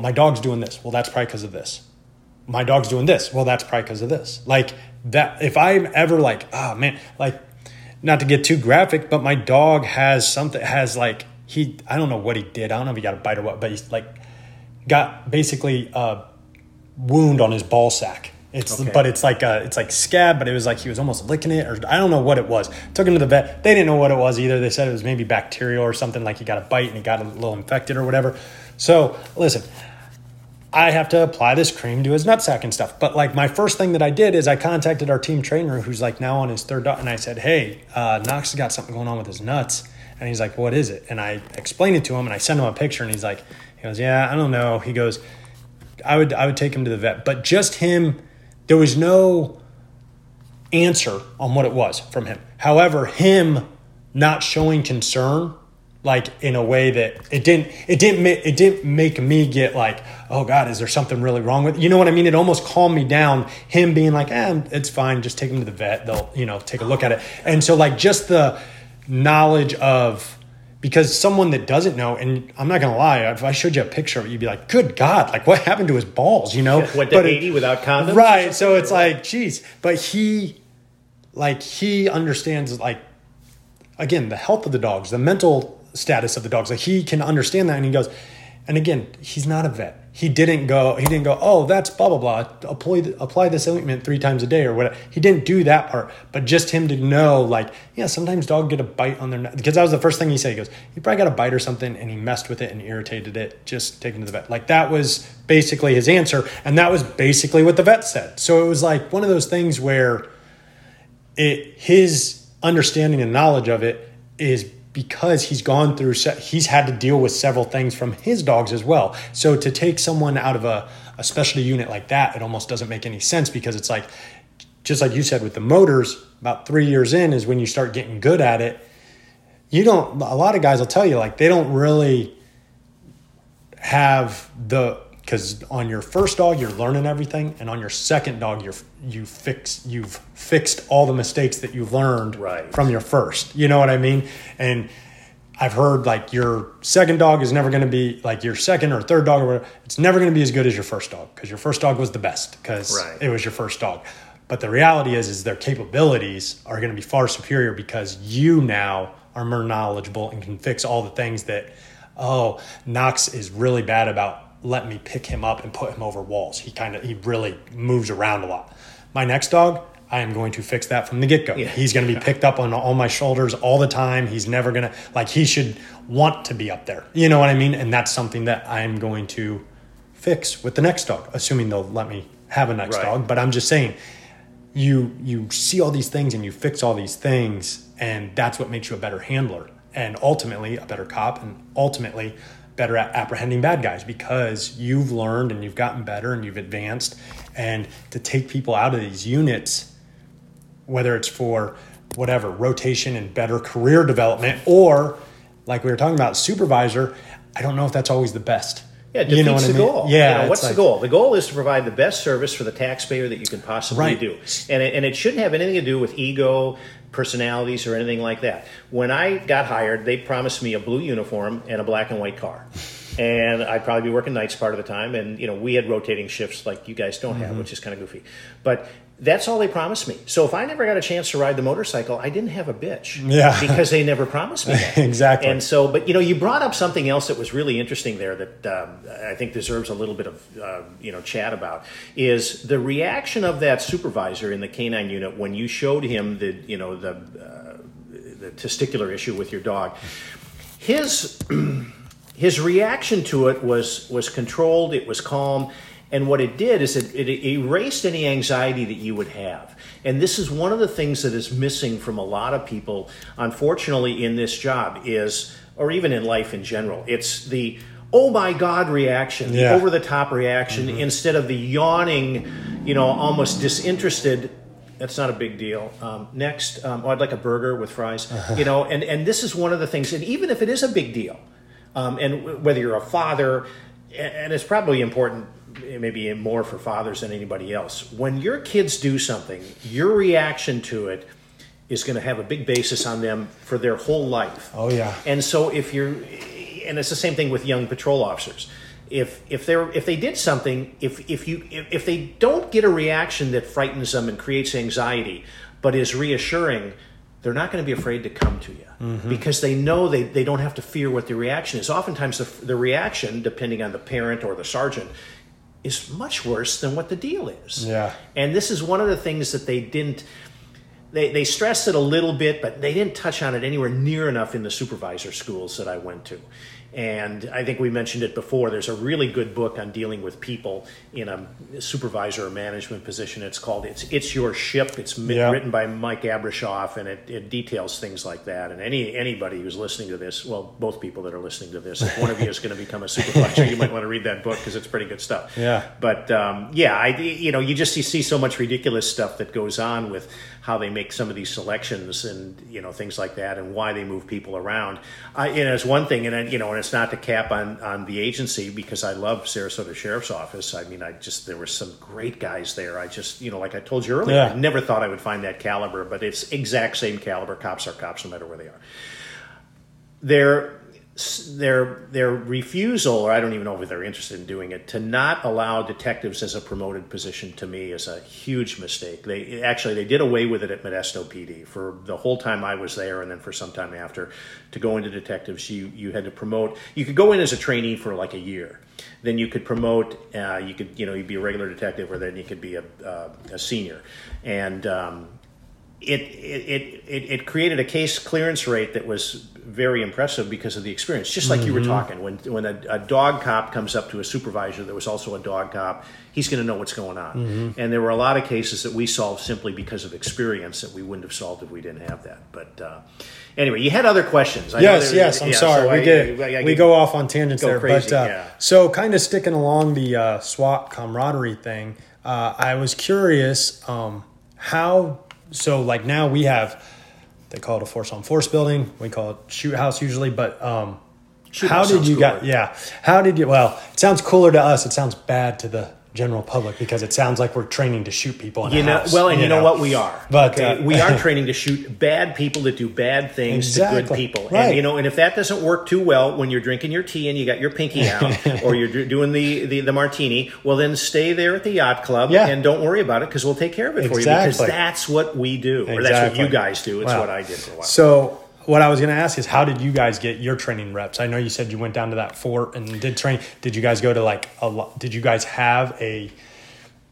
my dog's doing this. Well, that's probably because of this. My dog's doing this. Well, that's probably because of this. Like that, if I'm ever not to get too graphic, but my dog has something, I don't know what he did. I don't know if he got a bite or what, but he's got basically a wound on his ball sack. But it's like scab, but it was he was almost licking it, or I don't know what it was. Took him to the vet. They didn't know what it was either. They said it was maybe bacterial or something, he got a bite and he got a little infected or whatever. So listen, I have to apply this cream to his nutsack and stuff. But my first thing that I did is I contacted our team trainer, who's now on his third dog, and I said, "Hey, Knox has got something going on with his nuts." And he's like, "What is it?" And I explained it to him, and I sent him a picture, and he's like, he goes, "Yeah, I don't know." He goes, I would take him to the vet. But just him, there was no answer on what it was from him. However, him not showing concern, in a way that it didn't make me get "Oh God, is there something really wrong with it?" You know what I mean? It almost calmed me down. Him being "It's fine, just take him to the vet. They'll, take a look at it." And so just the knowledge of. Because someone that doesn't know, and I'm not going to lie, if I showed you a picture of it, you'd be like, "Good God, what happened to his balls?" What, the 80 without condoms? Right, so it's geez. But he understands, again, the health of the dogs, the mental status of the dogs. He can understand that, and he goes, and again, he's not a vet. He didn't go, "Oh, that's blah, blah, blah. Apply this ointment 3 times a day or whatever. He didn't do that part. But just him to know, sometimes dogs get a bite on their neck. Because that was the first thing he said. He goes, "He probably got a bite or something, and he messed with it and irritated it. Just take him to the vet." That was basically his answer. And that was basically what the vet said. So it was one of those things where his understanding and knowledge of it is because he's had to deal with several things from his dogs as well. So to take someone out of a specialty unit like that, it almost doesn't make any sense, because it's just like you said with the motors, about 3 years in is when you start getting good at it. A lot of guys will tell you, they don't really have because on your first dog, you're learning everything. And on your second dog, you've fixed all the mistakes that you've learned from your first. You know what I mean? And I've heard your second dog is never going to be your second or third dog, or whatever. It's never going to be as good as your first dog, because your first dog was the best, because it was your first dog. But the reality is their capabilities are going to be far superior, because you now are more knowledgeable and can fix all the things that, Knox is really bad about. Let me pick him up and put him over walls. He really moves around a lot. My next dog, I am going to fix that from the get-go. Yeah. He's going to be picked up on all my shoulders all the time. He's never going to, like, he should want to be up there. You know what I mean? And that's something that I'm going to fix with the next dog, assuming they'll let me have a next dog. But I'm just saying, you see all these things and you fix all these things, and that's what makes you a better handler and ultimately a better cop and ultimately better at apprehending bad guys, because you've learned and you've gotten better and you've advanced. And to take people out of these units, whether it's for whatever, rotation and better career development, or like we were talking about, supervisor, I don't know if that's always the best. Yeah, defeats the goal. Yeah, what's the goal? The goal is to provide the best service for the taxpayer that you can possibly do. And it shouldn't have anything to do with ego, personalities, or anything like that. When I got hired, they promised me a blue uniform and a black and white car. And I'd probably be working nights part of the time. And, you know, we had rotating shifts like you guys don't have, which is kind of goofy. But that's all they promised me. So if I never got a chance to ride the motorcycle, I didn't have a bitch. Yeah. Because they never promised me that. Exactly. And so, but, you know, you brought up something else that was really interesting there that I think deserves a little bit of, chat about, is the reaction of that supervisor in the canine unit when you showed him the testicular issue with your dog. His reaction to it was controlled, it was calm, and what it did is it erased any anxiety that you would have. And this is one of the things that is missing from a lot of people, unfortunately, in this job is, or even in life in general, it's the oh my God reaction, the over-the-top reaction, instead of the yawning, almost disinterested, that's not a big deal. Next, I'd like a burger with fries, and this is one of the things, and even if it is a big deal, and whether you're a father, and it's probably important, maybe more for fathers than anybody else, when your kids do something, your reaction to it is going to have a big basis on them for their whole life. Oh, yeah. And so and it's the same thing with young patrol officers. If they don't get a reaction that frightens them and creates anxiety, but is reassuring, they're not going to be afraid to come to you because they know they don't have to fear what the reaction is. Oftentimes the reaction, depending on the parent or the sergeant, is much worse than what the deal is. Yeah. And this is one of the things that they didn't, they stressed it a little bit, but they didn't touch on it anywhere near enough in the supervisor schools that I went to. And I think we mentioned it before, there's a really good book on dealing with people in a supervisor or management position. It's called It's Your Ship. It's written by Mike Abrashoff, and it details things like that. And anybody who's listening to this, well, both people that are listening to this, if one of you is going to become a supervisor, you might want to read that book because it's pretty good stuff. Yeah. But, you see so much ridiculous stuff that goes on with how they make some of these selections and, things like that, and why they move people around. It's one thing, and it's not to cap on the agency, because I love Sarasota Sheriff's Office. I mean, there were some great guys there. I just, like I told you earlier, I never thought I would find that caliber, but it's exact same caliber. Cops are cops no matter where they are. Their refusal, or I don't even know if they're interested in doing it, to not allow detectives as a promoted position, to me is a huge mistake. They did away with it at Modesto PD for the whole time I was there, and then for some time after. To go into detectives, you had to promote. You could go in as a trainee for like a year, then you could promote. You'd be a regular detective, or then you could be a senior, and. It created a case clearance rate that was very impressive because of the experience. Just like you were talking, when a dog cop comes up to a supervisor that was also a dog cop, he's going to know what's going on. And there were a lot of cases that we solved simply because of experience that we wouldn't have solved if we didn't have that. But anyway, you had other questions. We go off on tangents there. Crazy, but so kind of sticking along the SWAT camaraderie thing, I was curious how. So like now we have, they call it a force on force building. We call it shoot house usually, but well, it sounds cooler to us. It sounds bad to the general public because it sounds like we're training to shoot people in a house. Well, and you know what, we are. But we are training to shoot bad people that do bad things to good people. Right. And and if that doesn't work too well when you're drinking your tea and you got your pinky out or you're doing the martini, well then stay there at the yacht club and don't worry about it because we'll take care of it for you, because that's what we do. Or that's what you guys do. It's what I did for a while. So what I was going to ask is, how did you guys get your training reps? I know you said you went down to that fort and did train. Did you guys have a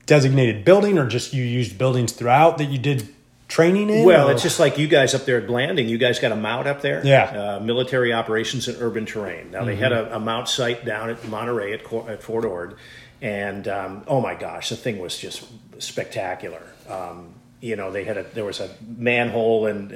designated building, or just you used buildings throughout that you did training in? Well, or? It's just like you guys up there at Blanding. You guys got a MOUT up there? Yeah. Military Operations and Urban Terrain. Now, they had a MOUT site down at Monterey at Fort Ord. And, oh, my gosh, the thing was just spectacular. You know, there was a manhole and,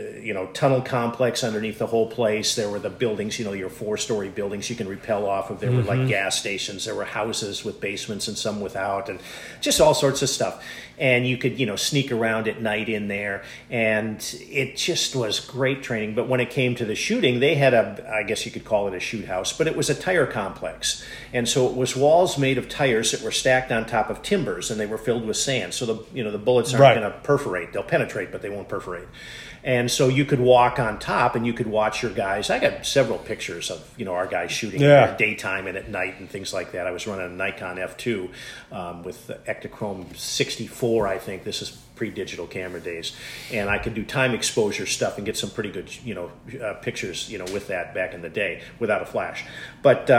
tunnel complex underneath the whole place. There were the buildings, your 4-story buildings you can rappel off of. There were like gas stations. There were houses with basements and some without, and just all sorts of stuff. And you could, sneak around at night in there. And it just was great training. But when it came to the shooting, they had I guess you could call it a shoot house, but it was a tire complex. And so it was walls made of tires that were stacked on top of timbers, and they were filled with sand. So the bullets aren't going to perforate. They'll penetrate, but they won't perforate. And so you could walk on top and you could watch your guys. I got several pictures of, our guys shooting at daytime and at night and things like that. I was running a Nikon F2 with the Ektachrome 64, I think. This is pre-digital camera days. And I could do time exposure stuff and get some pretty good, pictures, with that back in the day without a flash. But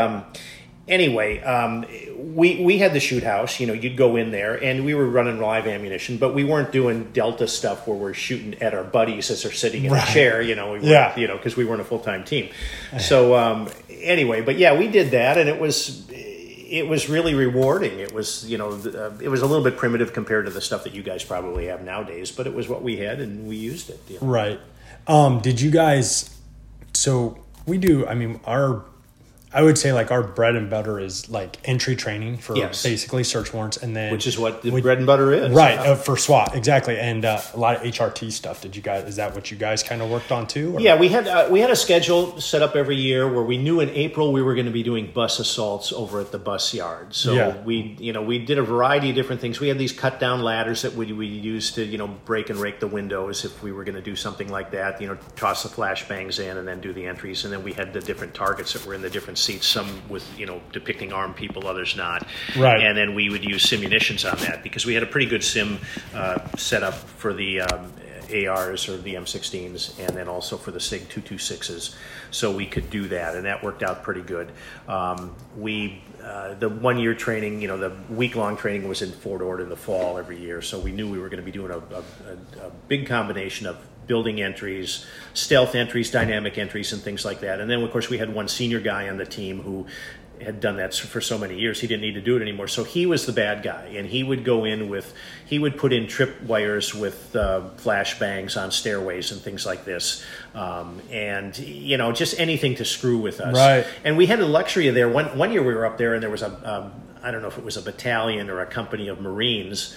anyway, we had the shoot house, you'd go in there and we were running live ammunition, but we weren't doing Delta stuff where we're shooting at our buddies as they're sitting in a chair, because we weren't a full-time team. So anyway, but yeah, we did that and it was really rewarding. It was, it was a little bit primitive compared to the stuff that you guys probably have nowadays, but it was what we had and we used it. Right. Did you guys, so we do, I would say our bread and butter is entry training for basically search warrants, and then which is what the bread and butter is, right? For SWAT, exactly, and a lot of HRT stuff. Is that what you guys kind of worked on too? Or? Yeah, we had a schedule set up every year where we knew in April we were going to be doing bus assaults over at the bus yard. So we did a variety of different things. We had these cut down ladders that we used to break and rake the windows if we were going to do something like that. Toss the flashbangs in and then do the entries, and then we had the different targets that were in the different seats, some with depicting armed people, others not, right? And then we would use simunitions on that because we had a pretty good sim set up for the ARs or the M16s, and then also for the SIG 226s, so we could do that, and that worked out pretty good. The 1 year training, the week long training was in Fort Ord in the fall every year, so we knew we were going to be doing a big combination of building entries, stealth entries, dynamic entries, and things like that. And then, of course, we had one senior guy on the team who had done that for so many years, he didn't need to do it anymore. So he was the bad guy, and he would put in trip wires with flashbangs on stairways and things like this, and just anything to screw with us. Right. And we had the luxury of there. One year we were up there, and there was I don't know if it was a battalion or a company of Marines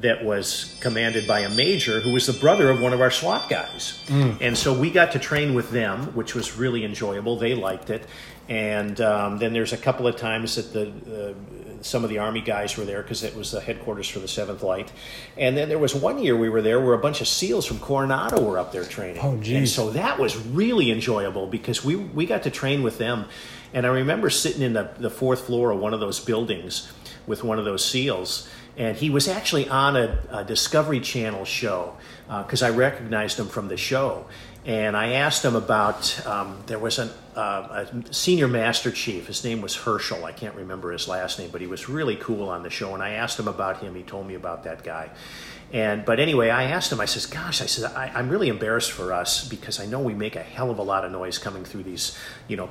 that was commanded by a major who was the brother of one of our SWAT guys. And so we got to train with them, which was really enjoyable. They liked it. And then there's a couple of times that some of the Army guys were there because it was the headquarters for the 7th Light. And then there was 1 year we were there where a bunch of SEALs from Coronado were up there training. Oh, geez. And so that was really enjoyable because we got to train with them. And I remember sitting in the fourth floor of one of those buildings with one of those SEALs. And he was actually on a Discovery Channel show because I recognized him from the show. And I asked him about, there was a senior master chief. His name was Herschel. I can't remember his last name, but he was really cool on the show. And I asked him about him. He told me about that guy. But anyway, I asked him, I'm really embarrassed for us because I know we make a hell of a lot of noise coming through these,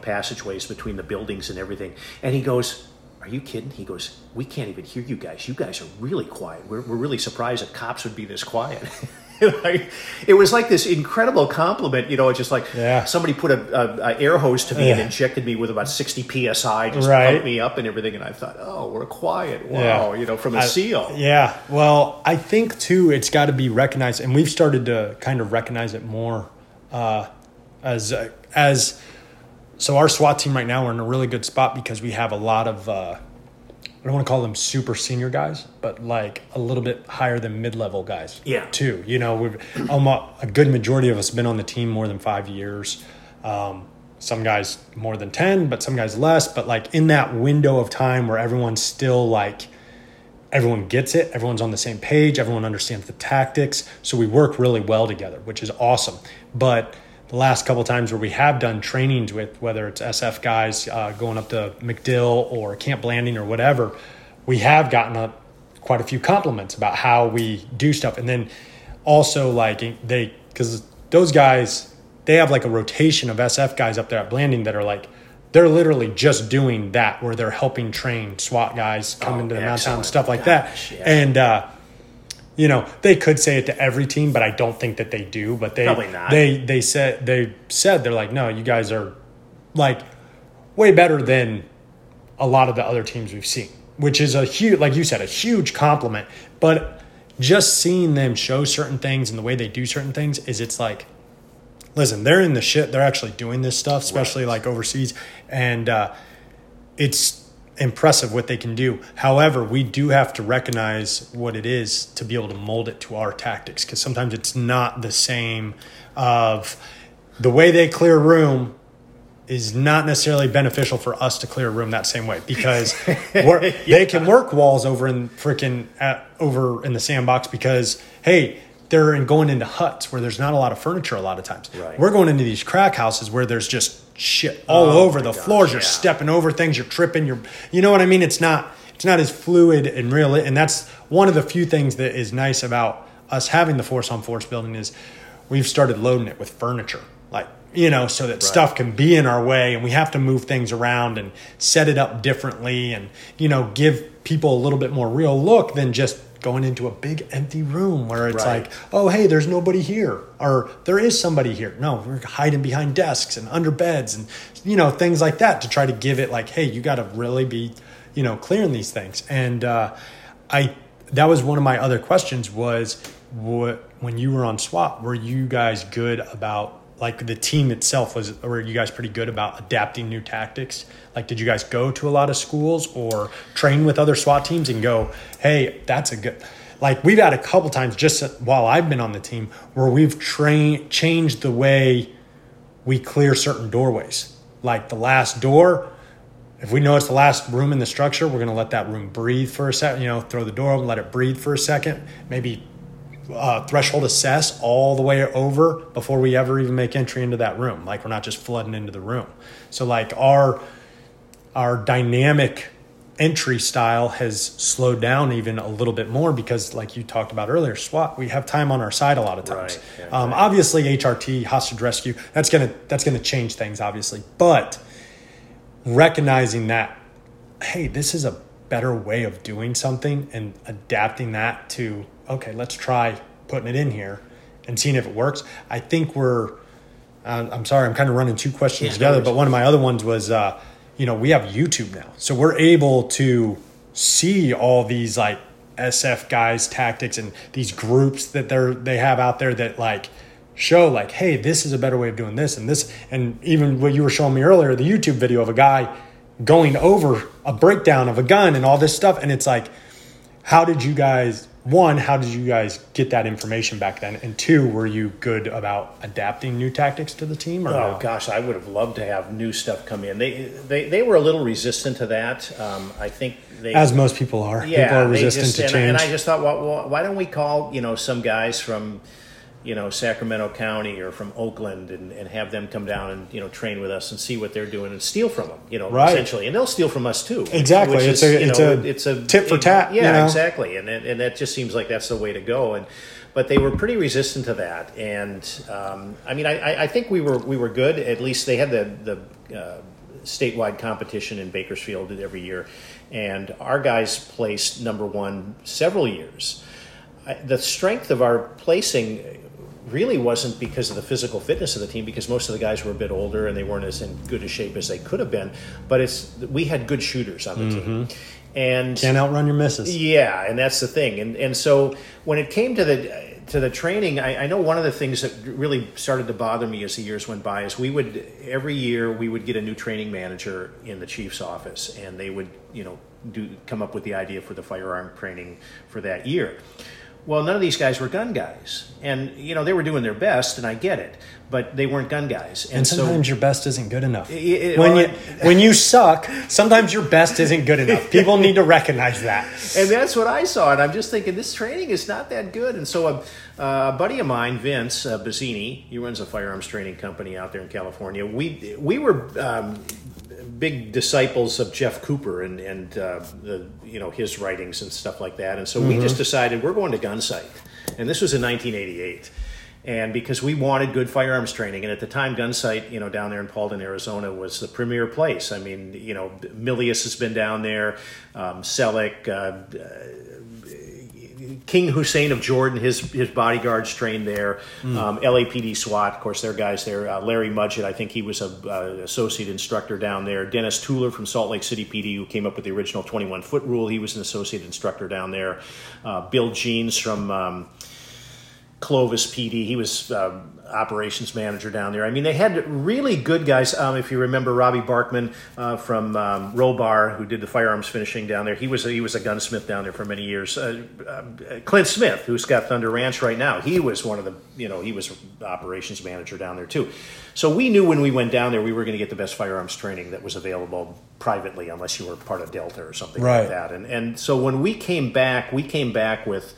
passageways between the buildings and everything. And he goes, "Are you kidding?" He goes, "We can't even hear you guys. You guys are really quiet. We're really surprised that cops would be this quiet." It was like this incredible compliment, it's just like somebody put a air hose to me and injected me with about 60 PSI, just pumped me up and everything. And I thought, oh, we're quiet. Wow, from a SEAL. Yeah. Well, I think, too, it's got to be recognized. And we've started to kind of recognize it more as so our SWAT team right now, we're in a really good spot because we have a lot of, I don't want to call them super senior guys, but a little bit higher than mid-level guys too. We've a good majority of us been on the team more than 5 years. Some guys more than 10, but some guys less. But in that window of time where everyone's still everyone gets it, everyone's on the same page, everyone understands the tactics. So we work really well together, which is awesome. But the last couple of times where we have done trainings with, whether it's SF guys going up to MacDill or Camp Blanding or whatever, we have gotten up quite a few compliments about how we do stuff. And then also like they, because those guys, they have like a rotation of SF guys up there at Blanding that are like, they're literally just doing that where they're helping train SWAT guys come into the mountain and stuff like that. Yeah. And, you know, they could say it to every team, but I don't think that they do. But they said they're like, no, you guys are like way better than a lot of the other teams we've seen, which is a huge, like you said, a huge compliment. But just seeing them show certain things and the way they do certain things is it's like, listen, they're in the shit. They're actually doing this stuff, especially like overseas, and it's impressive what they can do. However, we do have to recognize what it is to be able to mold it to our tactics, because sometimes it's not the same. Of the way they clear room is not necessarily beneficial for us to clear a room that same way, because they can work walls over in over in the sandbox because hey, they're going into huts where there's not a lot of furniture a lot of times. Right. We're going into these crack houses where there's just shit all over the floors. You're stepping over things. You're tripping. You know what I mean? It's not as fluid and real. And that's one of the few things that is nice about us having the force on force building is we've started loading it with furniture, like, you know, so that stuff can be in our way and we have to move things around and set it up differently and, you know, give people a little bit more real look than just going into a big empty room where it's like, oh, hey, there's nobody here, or there is somebody here. No, we're hiding behind desks and under beds and, you know, things like that to try to give it like, hey, you got to really be, you know, clearing these things. And that was one of my other questions was, when you were on SWAT, were you guys good about, like the team itself were you guys pretty good about adapting new tactics? Like, did you guys go to a lot of schools or train with other SWAT teams and go, hey, that's a good, like we've had a couple times just while I've been on the team where we've changed the way we clear certain doorways. Like the last door, if we know it's the last room in the structure, we're going to let that room breathe for a second, you know, throw the door open, let it breathe for a second, maybe threshold assess all the way over before we ever even make entry into that room. Like we're not just flooding into the room. So like our dynamic entry style has slowed down even a little bit more because like you talked about earlier, SWAT, we have time on our side a lot of times. Right. Obviously HRT, hostage rescue, that's going to change things obviously, but recognizing that, hey, this is a better way of doing something and adapting that to, okay, let's try putting it in here and seeing if it works. I think I'm sorry, I'm kind of running two questions together, but one of my other ones was, you know, we have YouTube now. So we're able to see all these like SF guys tactics and these groups that they have out there that like show like, hey, this is a better way of doing this and this. And even what you were showing me earlier, the YouTube video of a guy going over a breakdown of a gun and all this stuff. And it's like, how did you guys get that information back then? And two, were you good about adapting new tactics to the team? I would have loved to have new stuff come in. They were a little resistant to that. I think as most people are. Yeah, people are resistant to change. And I just thought, well, why don't we call, you know, some guys from, you know, Sacramento County or from Oakland and have them come down and, you know, train with us and see what they're doing and steal from them, you know, essentially. And they'll steal from us too. Exactly. It's a tit for tat. Yeah, you know? Exactly. And that just seems like that's the way to go. But they were pretty resistant to that. And I mean, I think we were good. At least they had the statewide competition in Bakersfield every year. And our guys placed number one several years. The strength of our placing really wasn't because of the physical fitness of the team, because most of the guys were a bit older and they weren't as in good a shape as they could have been, but we had good shooters on the team. And can't outrun your misses. Yeah, and that's the thing. And so when it came to the training, I know one of the things that really started to bother me as the years went by is every year we would get a new training manager in the chief's office, and they would, you know, come up with the idea for the firearm training for that year. Well, none of these guys were gun guys. And, you know, they were doing their best, and I get it, but they weren't gun guys. And sometimes your best isn't good enough. When you suck, sometimes your best isn't good enough. People need to recognize that. And that's what I saw, and I'm just thinking, this training is not that good. And so a buddy of mine, Vince Bazzini, he runs a firearms training company out there in California. We were big disciples of Jeff Cooper and his writings and stuff like that. And so we just decided we're going to Gunsight. And this was in 1988. And because we wanted good firearms training, and at the time, Gunsight, down there in Paulden, Arizona, was the premier place. I mean, Milius has been down there, Selleck, King Hussein of Jordan, his bodyguards trained there, LAPD SWAT, of course, their guys there, Larry Mudgett, I think he was an associate instructor down there, Dennis Tueller from Salt Lake City PD, who came up with the original 21-foot rule, he was an associate instructor down there, Bill Jeans from Clovis PD, he was operations manager down there. I mean, they had really good guys. If you remember Robbie Barkman from Robar, who did the firearms finishing down there, he was a gunsmith down there for many years. Clint Smith, who's got Thunder Ranch right now, he was one of the he was operations manager down there too. So we knew when we went down there we were going to get the best firearms training that was available privately, unless you were part of Delta or something like that. And so when we came back with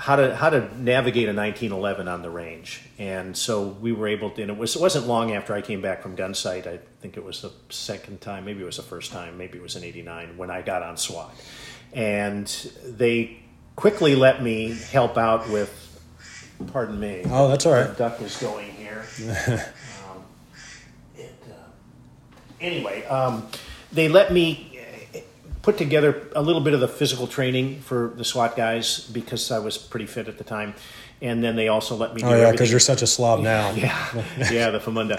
how to navigate a 1911 on the range, and so we were able to. And it wasn't long after I came back from Gunsight. I think it was the second time, maybe it was the first time, maybe it was in '89 when I got on SWAT, and they quickly let me help out with. Pardon me. Oh, that's all right. The duck is going here. They let me put together a little bit of the physical training for the SWAT guys because I was pretty fit at the time. And then they also let me do everything. Because you're such a slob now. Yeah, the Famunda.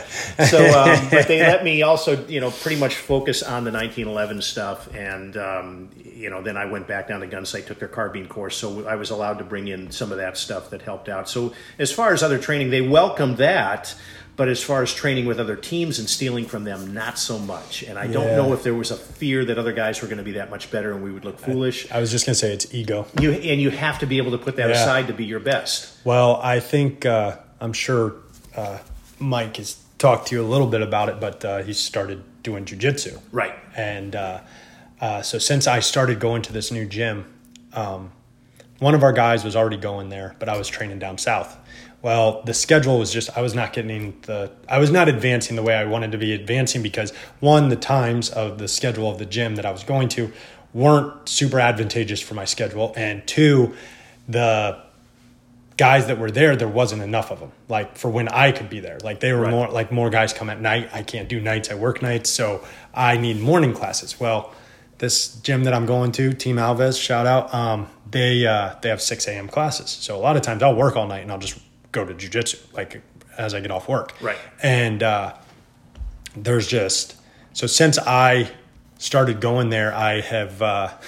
So, but they let me also, pretty much focus on the 1911 stuff. And, then I went back down to Gunsight, took their carbine course. So I was allowed to bring in some of that stuff that helped out. So as far as other training, they welcomed that. But as far as training with other teams and stealing from them, not so much. And I don't know if there was a fear that other guys were going to be that much better and we would look foolish. I was just going to say it's ego. You have to be able to put that aside to be your best. Well, I think I'm sure Mike has talked to you a little bit about it, but he started doing jiu-jitsu. Right. And so since I started going to this new gym, one of our guys was already going there, but I was training down south. Well, the schedule was just, I was not advancing the way I wanted to be advancing because, one, the times of the schedule of the gym that I was going to weren't super advantageous for my schedule. And two, the guys that were there wasn't enough of them, like for when I could be there. Like they were more guys come at night. I can't do nights. I work nights. So I need morning classes. Well, this gym that I'm going to, Team Alves, shout out, they have 6 a.m. classes. So a lot of times I'll work all night and I'll just go to jiu-jitsu, like as I get off work. Right. And so since I started going there, I have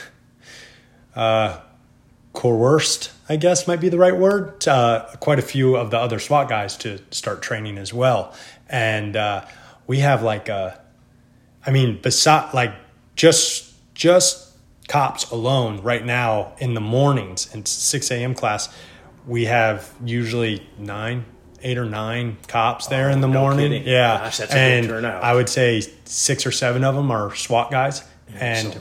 coerced, I guess might be the right word, quite a few of the other SWAT guys to start training as well. And we have just cops alone right now in the mornings in 6 a.m. class, we have usually 8 or 9 cops there in the morning. Kidding. Yeah. Gosh, that's a good turnout. I would say 6 or 7 of them are SWAT guys,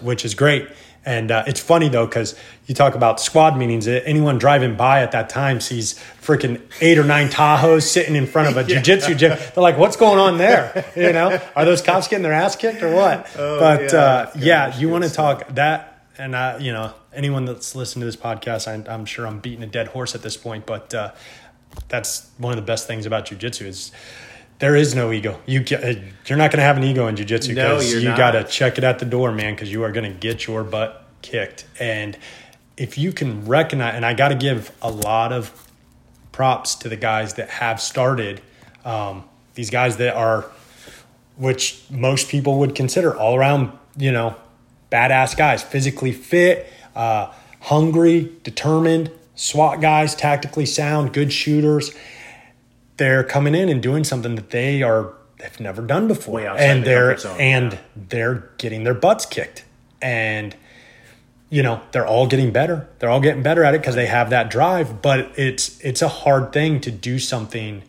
which is great. And it's funny, though, because you talk about squad meetings. Anyone driving by at that time sees freaking 8 or 9 Tahoes sitting in front of a jiu-jitsu gym. They're like, what's going on there? Are those cops getting their ass kicked or what? You want to talk that and, anyone that's listened to this podcast, I'm sure I'm beating a dead horse at this point, but that's one of the best things about jiu-jitsu is there is no ego. You're not going to have an ego in jiu-jitsu because you got to check it at the door, man, because you are going to get your butt kicked. And if you can recognize – and I got to give a lot of props to the guys that have started, these guys that are – which most people would consider all around, badass guys, physically fit, hungry, determined, SWAT guys, tactically sound, good shooters. They're coming in and doing something that they've never done before, and they're getting their butts kicked. And they're all getting better. They're all getting better at it because they have that drive. But it's a hard thing to do something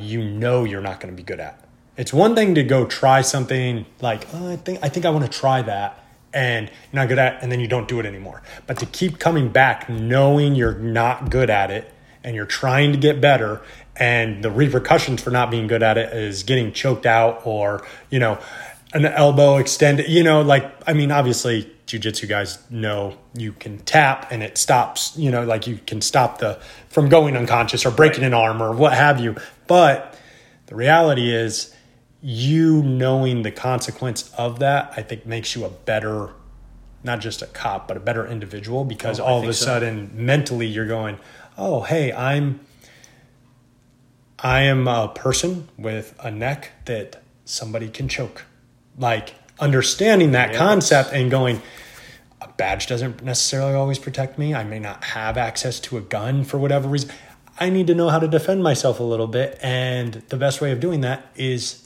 you're not going to be good at. It's one thing to go try something like I think I want to try that. And you're not good at it, and then you don't do it anymore. But to keep coming back knowing you're not good at it and you're trying to get better, and the repercussions for not being good at it is getting choked out or, an elbow extend, you know, like, I mean, obviously jiu-jitsu guys know you can tap and it stops, you know, like you can stop the from going unconscious or breaking an arm or what have you. But the reality is, you knowing the consequence of that, I think makes you a better, not just a cop, but a better individual, because all of a sudden mentally you're going, oh, hey, I am a person with a neck that somebody can choke. Like, understanding that concept and going, a badge doesn't necessarily always protect me. I may not have access to a gun for whatever reason. I need to know how to defend myself a little bit. And the best way of doing that is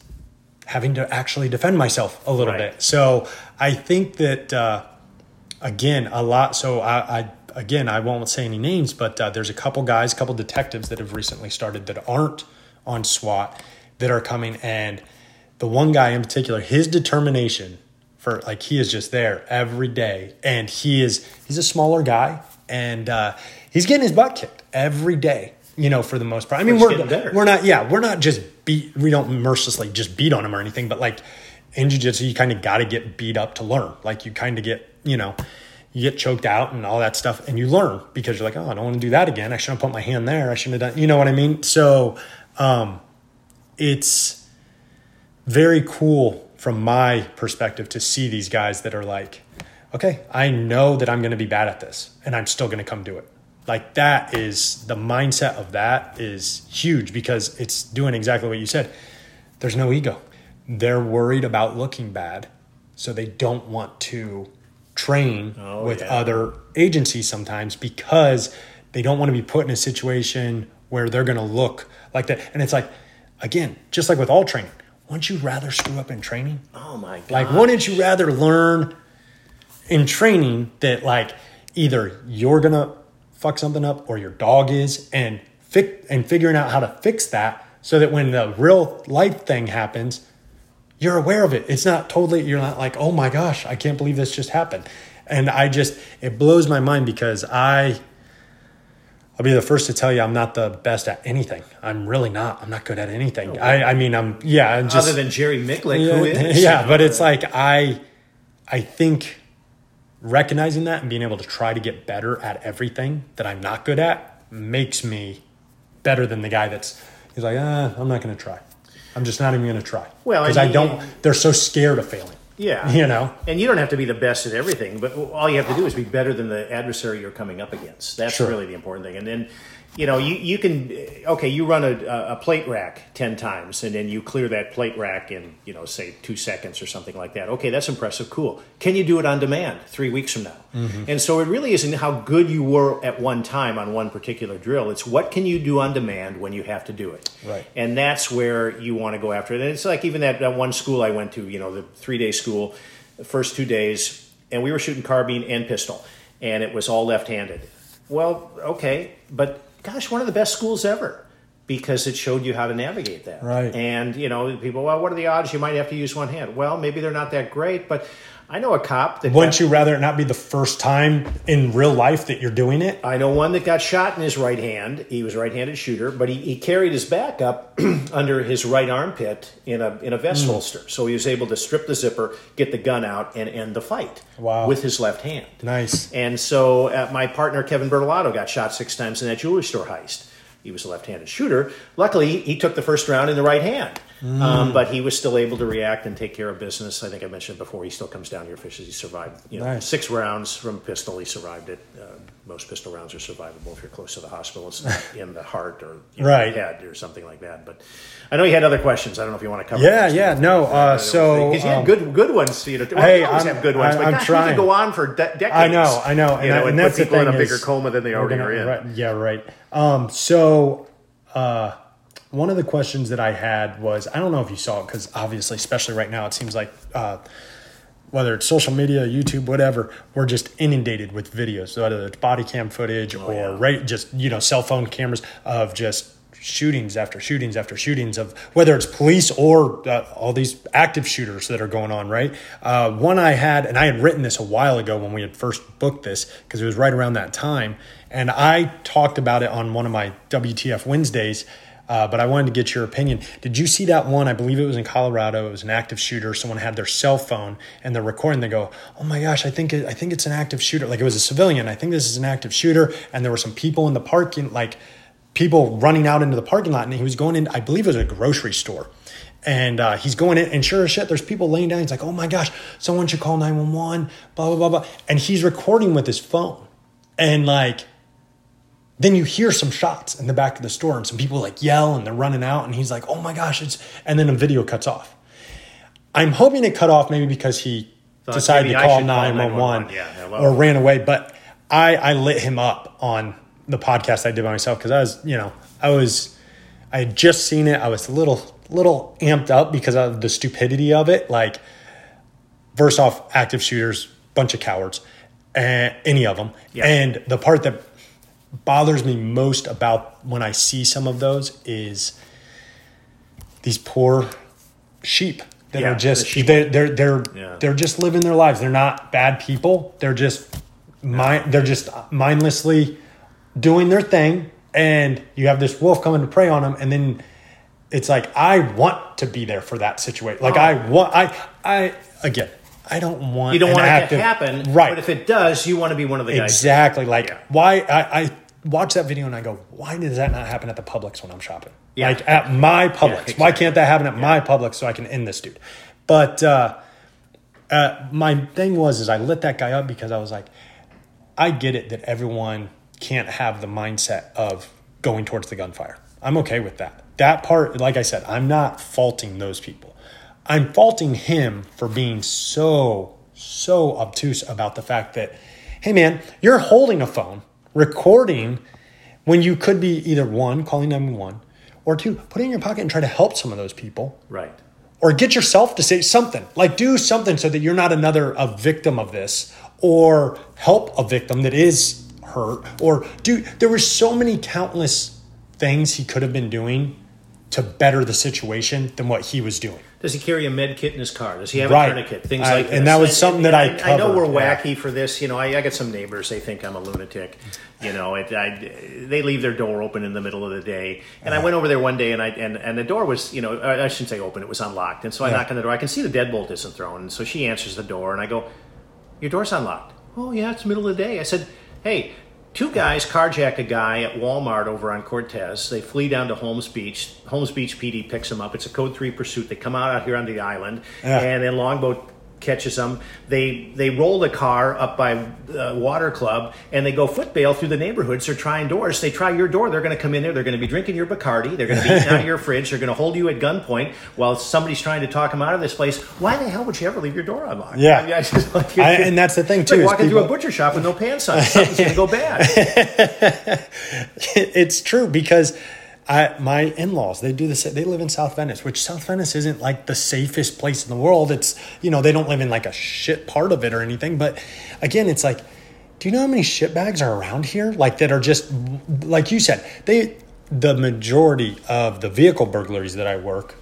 having to actually defend myself a little bit. So I think that, again, a lot. So I won't say any names, but there's a couple guys, couple detectives that have recently started that aren't on SWAT that are coming. And the one guy in particular, his determination for, like, he is just there every day. And he's a smaller guy, and he's getting his butt kicked every day, you know, for the most part. I mean, we're not just beat. We don't mercilessly just beat on him or anything, but like in jiu-jitsu, you kind of got to get beat up to learn. Like, you kind of get, you know, you get choked out and all that stuff, and you learn, because you're like, oh, I don't want to do that again. I shouldn't have put my hand there. I shouldn't have done, you know what I mean? So it's very cool from my perspective to see these guys that are like, okay, I know that I'm going to be bad at this, and I'm still going to come do it. Like, that is the mindset of that is huge, because it's doing exactly what you said. There's no ego. They're worried about looking bad, so they don't want to train other agencies sometimes, because they don't want to be put in a situation where they're going to look like that. And it's like, again, just like with all training, wouldn't you rather screw up in training? Oh my God. Like, wouldn't you rather learn in training that, like, either you're going to fuck something up or your dog is, and figuring out how to fix that, so that when the real life thing happens, you're aware of it. It's not totally, you're not like, oh my gosh, I can't believe this just happened. And it blows my mind, because I'll be the first to tell you, I'm not the best at anything. I'm really not. I'm not good at anything. Okay. I mean, other than Jerry Miklek, who is. Yeah, but it's like, I think recognizing that and being able to try to get better at everything that I'm not good at makes me better than the guy he's like, I'm not going to try. I'm just not even going to try. Well, because they're so scared of failing. Yeah. You know? And you don't have to be the best at everything, but all you have to do is be better than the adversary you're coming up against. That's really the important thing. And then, you know, you can, okay, you run a plate rack 10 times, and then you clear that plate rack in, you know, say 2 seconds or something like that. Okay, that's impressive. Cool. Can you do it on demand 3 weeks from now? Mm-hmm. And so it really isn't how good you were at one time on one particular drill. It's what can you do on demand when you have to do it. Right. And that's where you want to go after it. And it's like even that one school I went to, you know, the 3-day school, the first 2 days, and we were shooting carbine and pistol, and it was all left-handed. Well, okay, but gosh, one of the best schools ever, because it showed you how to navigate that. Right. And, you know, people, well, what are the odds you might have to use one hand? Well, maybe they're not that great, but I know a cop that... Wouldn't you rather it not be the first time in real life that you're doing it? I know one that got shot in his right hand. He was a right-handed shooter, but he carried his back up under his right armpit in a vest holster. So he was able to strip the zipper, get the gun out, and end the fight with his left hand. Nice. And so my partner, Kevin Bertolotto, got shot 6 times in that jewelry store heist. He was a left-handed shooter. Luckily, he took the first round in the right hand. But he was still able to react and take care of business. I think I mentioned before, he still comes down here fishes. He survived 6 rounds from pistol. He survived it. Most pistol rounds are survivable if you're close to the hospital. It's not in the heart or head or something like that. But I know you had other questions. I don't know if you want to cover those. Because you had good ones. You know, hey, always have good ones. I'm trying. You can go on for decades. I know. And that's the thing, in a bigger coma than they already are in. Right, yeah, right. One of the questions that I had was, I don't know if you saw it, because obviously, especially right now, it seems like whether it's social media, YouTube, whatever, we're just inundated with videos. So whether it's body cam footage cell phone cameras of just shootings after shootings after shootings, of whether it's police or all these active shooters that are going on, right? One I had, and I had written this a while ago when we had first booked this, because it was right around that time. And I talked about it on one of my WTF Wednesdays. But I wanted to get your opinion. Did you see that one? I believe it was in Colorado. It was an active shooter. Someone had their cell phone and they're recording. They go, oh my gosh, I think it's an active shooter. Like, it was a civilian. I think this is an active shooter. And there were some people in the parking, like people running out into the parking lot. And he was going in, I believe it was a grocery store. And he's going in, and sure as shit, there's people laying down. He's like, oh my gosh, someone should call 911, blah, blah, blah, blah. And he's recording with his phone. And like, then you hear some shots in the back of the store and some people like yell and they're running out. And he's like, oh my gosh, it's, and then a video cuts off. I'm hoping it cut off maybe because he decided to call 911 or ran away. But I lit him up on the podcast I did by myself. Cause I was, you know, I had just seen it. I was a little amped up because of the stupidity of it. Like, first off, active shooters, bunch of cowards, any of them. Yeah. And the part that bothers me most about when I see some of those is these poor sheep that are just, they're just living their lives. They're not bad people. They're just they're just mindlessly doing their thing. And you have this wolf coming to prey on them. And then it's like, I want to be there for that situation. Like I don't want. You don't want it to happen, right? But if it does, you want to be one of the guys. Exactly. Like why I watch that video and I go, why does that not happen at the Publix when I'm shopping? Yeah. Like at my Publix, why can't that happen at my Publix so I can end this dude? But my thing was I lit that guy up because I was like, I get it that everyone can't have the mindset of going towards the gunfire. I'm okay with that. That part, like I said, I'm not faulting those people. I'm faulting him for being so obtuse about the fact that, hey man, you're holding a phone, recording when you could be either one, calling 911, or two, put it in your pocket and try to help some of those people. Right. Or get yourself to say something, like do something so that you're not a victim of this, or help a victim that is hurt. Or dude, there were so many countless things he could have been doing to better the situation than what he was doing. Does he carry a med kit in his car? Does he have a tourniquet? Things like that. And that was something that I covered. I know we're wacky for this. You know, I got some neighbors. They think I'm a lunatic. You know, they leave their door open in the middle of the day. And I went over there one day, and the door was, you know, I shouldn't say open. It was unlocked. And so I knock on the door. I can see the deadbolt isn't thrown. And so she answers the door, and I go, your door's unlocked. Oh, yeah, it's the middle of the day. I said, hey, two guys carjack a guy at Walmart over on Cortez. They flee down to Holmes Beach. Holmes Beach PD picks them up. It's a Code 3 pursuit. They come out here on the island, and then Longboat catches them. They roll the car up by Water Club, and they go foot bail through the neighborhoods. They're trying doors. They try your door. They're going to come in there. They're going to be drinking your Bacardi. They're going to be eating out of your fridge. They're going to hold you at gunpoint while somebody's trying to talk them out of this place. Why the hell would you ever leave your door unlocked? Yeah. I mean, and that's the thing, too. It's like walking through a butcher shop with no pants on. Something's going to go bad. It's true because my in-laws, they do this. They live in South Venice, which South Venice isn't like the safest place in the world. It's, you know, they don't live in like a shit part of it or anything. But again, it's like, do you know how many shit bags are around here? Like that are just, like you said, the majority of the vehicle burglaries that I work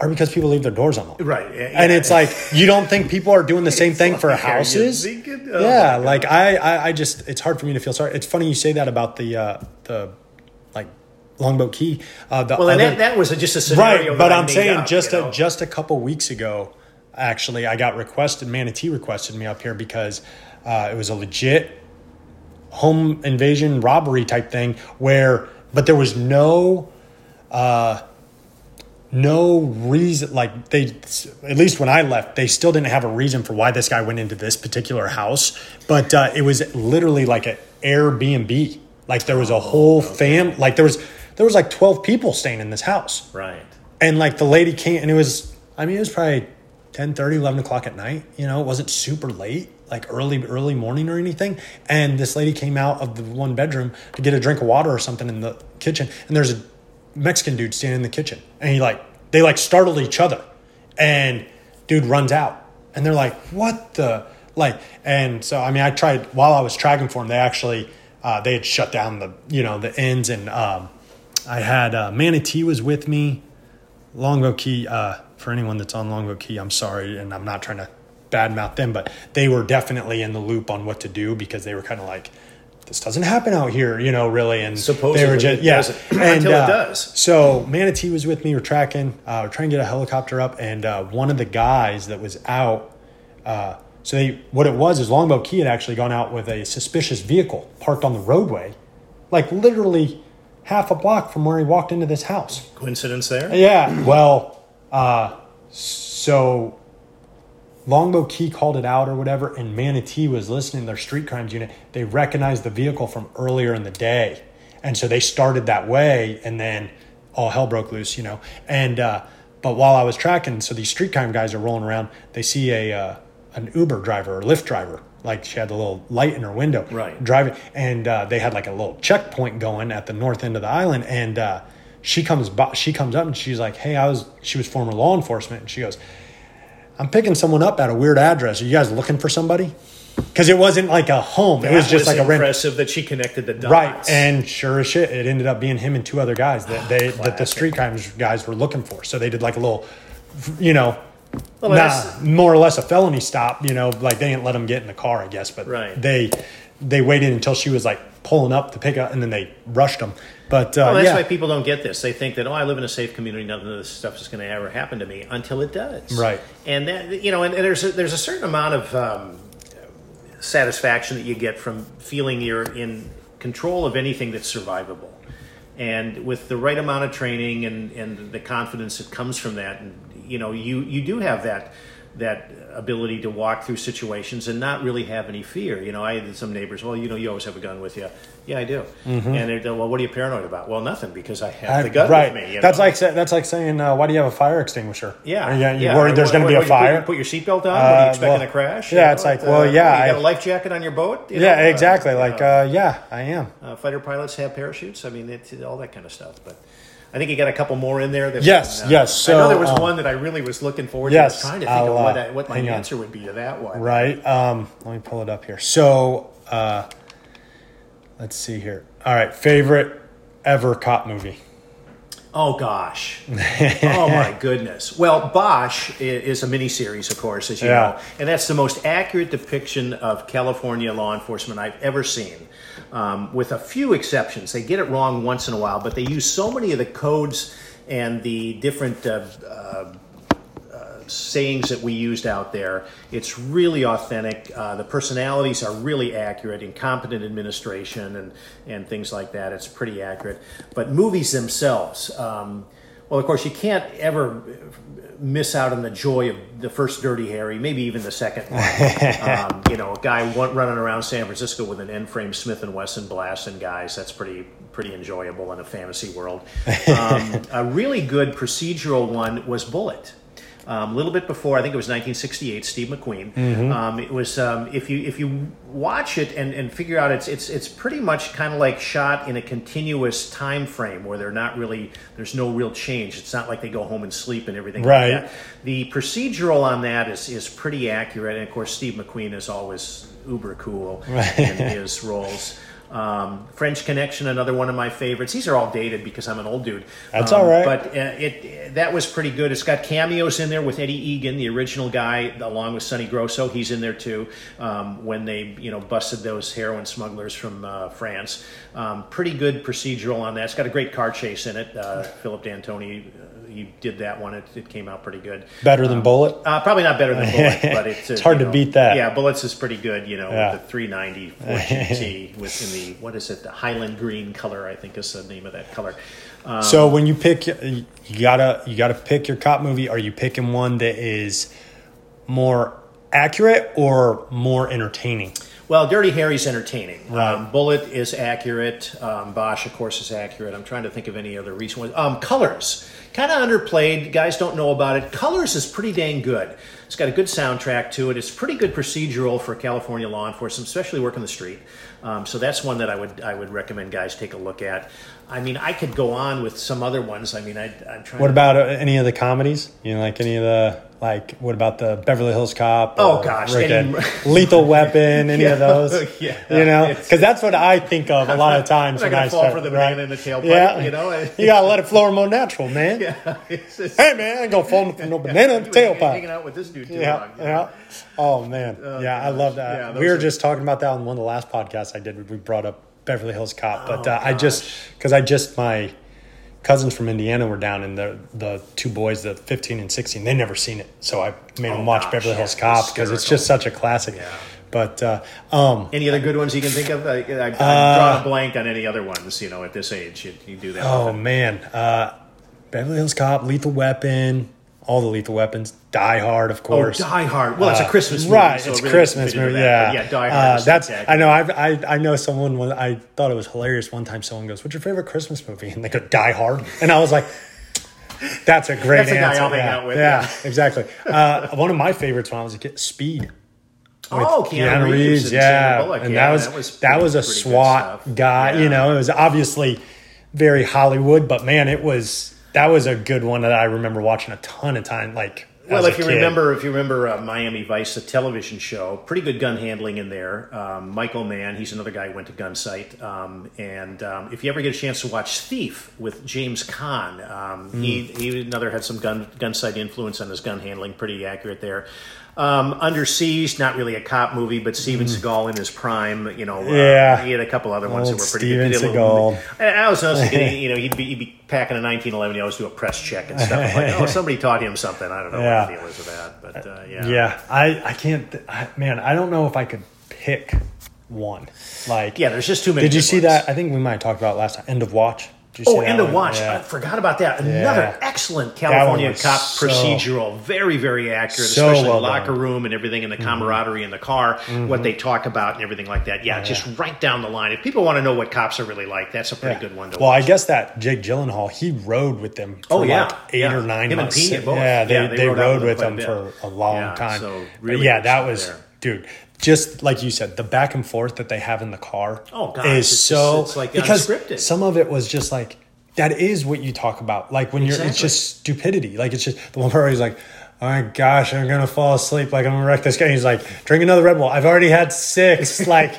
are because people leave their doors unlocked. Right. Yeah, and it's like, you don't think people are doing the same thing for houses? Like I just, it's hard for me to feel sorry. It's funny you say that about the Longboat Key. That was just a scenario. Right, but I'm saying just a couple weeks ago, actually, I got requested. Manatee requested me up here because it was a legit home invasion robbery type thing but there was no reason. Like at least when I left, they still didn't have a reason for why this guy went into this particular house. But it was literally like an Airbnb. Like there was a whole fam. Like there was like 12 people staying in this house. Right. And like the lady came and it was probably 10:30, 11 o'clock at night. You know, it wasn't super late, like early morning or anything. And this lady came out of the one bedroom to get a drink of water or something in the kitchen. And there's a Mexican dude standing in the kitchen and they startled each other and dude runs out and they're like, what the, like, and so, I mean, I tried while I was tracking for him, they actually, they had shut down the ends and, I had Manatee was with me, Longboat Key. For anyone that's on Longboat Key, I'm sorry, and I'm not trying to badmouth them, but they were definitely in the loop on what to do because they were kind of like, this doesn't happen out here, you know, really. And supposedly they were just, yeah, and, until it does. So Manatee was with me. We're tracking, trying to get a helicopter up. And one of the guys that was out, so they, what it was is Longboat Key had actually gone out with a suspicious vehicle parked on the roadway, like literally half a block from where he walked into this house. Coincidence there? Yeah. Well, so Longboat Key called it out or whatever, and Manatee was listening to their street crimes unit. They recognized the vehicle from earlier in the day. And so they started that way, and then all hell broke loose, you know. And but while I was tracking, so these street crime guys are rolling around. They see a an Uber driver or Lyft driver. Like, she had the little light in her window. Right. Driving. And they had like a little checkpoint going at the north end of the island. And she comes up and she's like, hey, she was former law enforcement. And she goes, I'm picking someone up at a weird address. Are you guys looking for somebody? Because it wasn't like a home. It was just like a random. Impressive that she connected the dots. Right. And sure as shit, it ended up being him and two other guys that the street crime guys were looking for. So they did like a little, you know, more or less a felony stop, you know, like they didn't let them get in the car, I guess. But they waited until she was like pulling up to pick up, and then they rushed them. But why people don't get this. They think that, I live in a safe community, none of this stuff is going to ever happen to me, until it does. Right. And that, you know, and there's a certain amount of satisfaction that you get from feeling you're in control of anything that's survivable. And with the right amount of training and the confidence that comes from that, and, you know, you do have that ability to walk through situations and not really have any fear. You know, I had some neighbors, well, you know, you always have a gun with you. Yeah, I do. Mm-hmm. And they're, well, what are you paranoid about? Well, nothing, because I have the gun with me. You that's know? That's like saying, why do you have a fire extinguisher? Yeah. Are you worried there's going to be a fire? Put your seatbelt on? What are you expecting, a crash? Yeah, you know, it's like, yeah. You got a life jacket on your boat? You know, exactly. I am. Fighter pilots have parachutes. I mean, it's all that kind of stuff, but... I think you got a couple more in there. Yes. So, I know there was one that I really was looking forward to. Yes, I was trying to think of what my answer would be to that one. Right. Let me pull it up here. So let's see here. All right. Favorite ever cop movie? Oh, gosh. Oh, my goodness. Well, Bosch is a miniseries, of course, as you know. And that's the most accurate depiction of California law enforcement I've ever seen. With a few exceptions. They get it wrong once in a while, but they use so many of the codes and the different sayings that we used out there. It's really authentic. The personalities are really accurate, incompetent administration and things like that. It's pretty accurate. But movies themselves, well, of course, you can't ever miss out on the joy of the first Dirty Harry, maybe even the second one. You know, a guy running around San Francisco with an end-frame Smith & Wesson blasting guys. That's pretty enjoyable in a fantasy world. A really good procedural one was Bullet. A little bit before, I think it was 1968, Steve McQueen. Mm-hmm. It was if you watch it and figure out it's pretty much kind of like shot in a continuous time frame where they're not really, there's no real change. It's not like they go home and sleep and everything. Right. Like that. The procedural on that is pretty accurate, and of course Steve McQueen is always uber cool in his roles. French Connection, another one of my favorites. These are all dated because I'm an old dude. That's all right. But that was pretty good. It's got cameos in there with Eddie Egan, the original guy, along with Sonny Grosso. He's in there too. When they, you know, busted those heroin smugglers from France. Pretty good procedural on that. It's got a great car chase in it. Philip D'Antoni, you did that one. It came out pretty good. Better than Bullet? Probably not better than Bullet, but it's hard to beat that. Yeah, Bullets is pretty good, you know, with the 390 GT within the, what is it, the Highland Green color, I think is the name of that color. So when you pick, you gotta pick your cop movie. Are you picking one that is more accurate or more entertaining? Well, Dirty Harry's entertaining. Right. Bullet is accurate. Bosch, of course, is accurate. I'm trying to think of any other recent ones. Colors. Kind of underplayed. Guys don't know about it. Colors is pretty dang good. It's got a good soundtrack to it. It's pretty good procedural for California law enforcement, especially working the street. So that's one that I would recommend guys take a look at. I mean, I could go on with some other ones. I mean, I'm trying. What about any of the comedies? You know, like any of the, like, what about the Beverly Hills Cop? Oh, gosh. Lethal Weapon, any of those? Yeah. You know, because that's what I think of a lot of times when I start. I'm going to fall for the man in the tailpipe, you know? You got to let it flow more natural, man. Yeah. Hey, man, I ain't going to fall for no banana in the tailpipe. Hanging out with this dude too long. Oh, man. Yeah, I love that. We were just talking about that on one of the last podcasts. podcast I did, we brought up Beverly Hills Cop, but because my cousins from Indiana were down, and the two boys, the 15 and 16, they never seen it, so I made them watch Beverly Hills Cop because it's just such a classic. Yeah. But any other good ones you can think of? I draw a blank on any other ones. You know, at this age, you do that. Oh man, Beverly Hills Cop, Lethal Weapon. All the Lethal Weapons, Die Hard, of course. Oh, Die Hard! Well, it's a Christmas movie, right? So it's really Christmas movie, yeah. Yeah, Die Hard. I know. I know someone. I thought it was hilarious one time. Someone goes, "What's your favorite Christmas movie?" And they go, "Die Hard." And I was like, "That's a great answer." That's the guy I'll hang out with. Yeah, exactly. One of my favorites when I was a kid, Speed. Oh, Keanu Reeves, yeah. And that was a SWAT guy. Yeah. You know, it was obviously very Hollywood, but man, it was. That was a good one that I remember watching a ton of time. If you remember Miami Vice, the television show, pretty good gun handling in there. Michael Mann, he's another guy who went to Gunsight. And if you ever get a chance to watch Thief with James Caan, he had some Gunsight influence on his gun handling, pretty accurate there. Under Siege, not really a cop movie, but Steven Seagal in his prime, you know, he had a couple other ones that were pretty good. Steven Seagal. I was thinking, you know, he'd be packing a 1911, he always do a press check and stuff. Like, somebody taught him something. I don't know what the deal is with that, but yeah. Yeah, I don't know if I could pick one. Like, yeah, there's just too many. Did you see that? I think we might have talked about it last time. End of Watch. End of Watch. Yeah. I forgot about that. Another excellent California cop procedural. Very, very accurate, especially the locker room and everything and the camaraderie in the car, what they talk about and everything like that. Yeah, yeah, just right down the line. If people want to know what cops are really like, that's a pretty good one to watch. Well, I guess that Jake Gillenhall, he rode with them for 8 or 9 months. Him and Pena both. Yeah, they rode with them for a long time. So really that was there. Dude. Just like you said, the back and forth that they have in the car it's like unscripted. Because some of it was just like, that is what you talk about. Like when you're, it's just stupidity. Like it's just the one part where he's like, oh my gosh, I'm going to fall asleep. Like I'm going to wreck this guy. And he's like, drink another Red Bull. I've already had 6. Like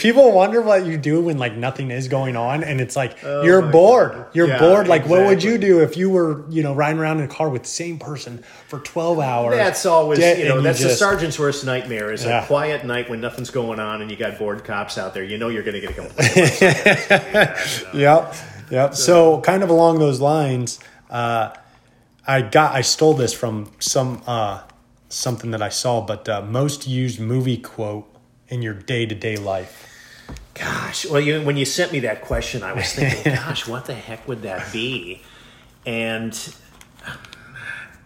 people wonder what you do when like nothing is going on. And it's like, you're bored. God. You're bored. Like what would you do if you were, you know, riding around in a car with the same person for 12 hours? That's always, the sergeant's worst nightmare is a quiet night when nothing's going on and you got bored cops out there. You know, you're going to get a complaint. Yep. So kind of along those lines, I stole this from something that I saw, but most used movie quote in your day-to-day life. Gosh, well, when you sent me that question, I was thinking, gosh, what the heck would that be? And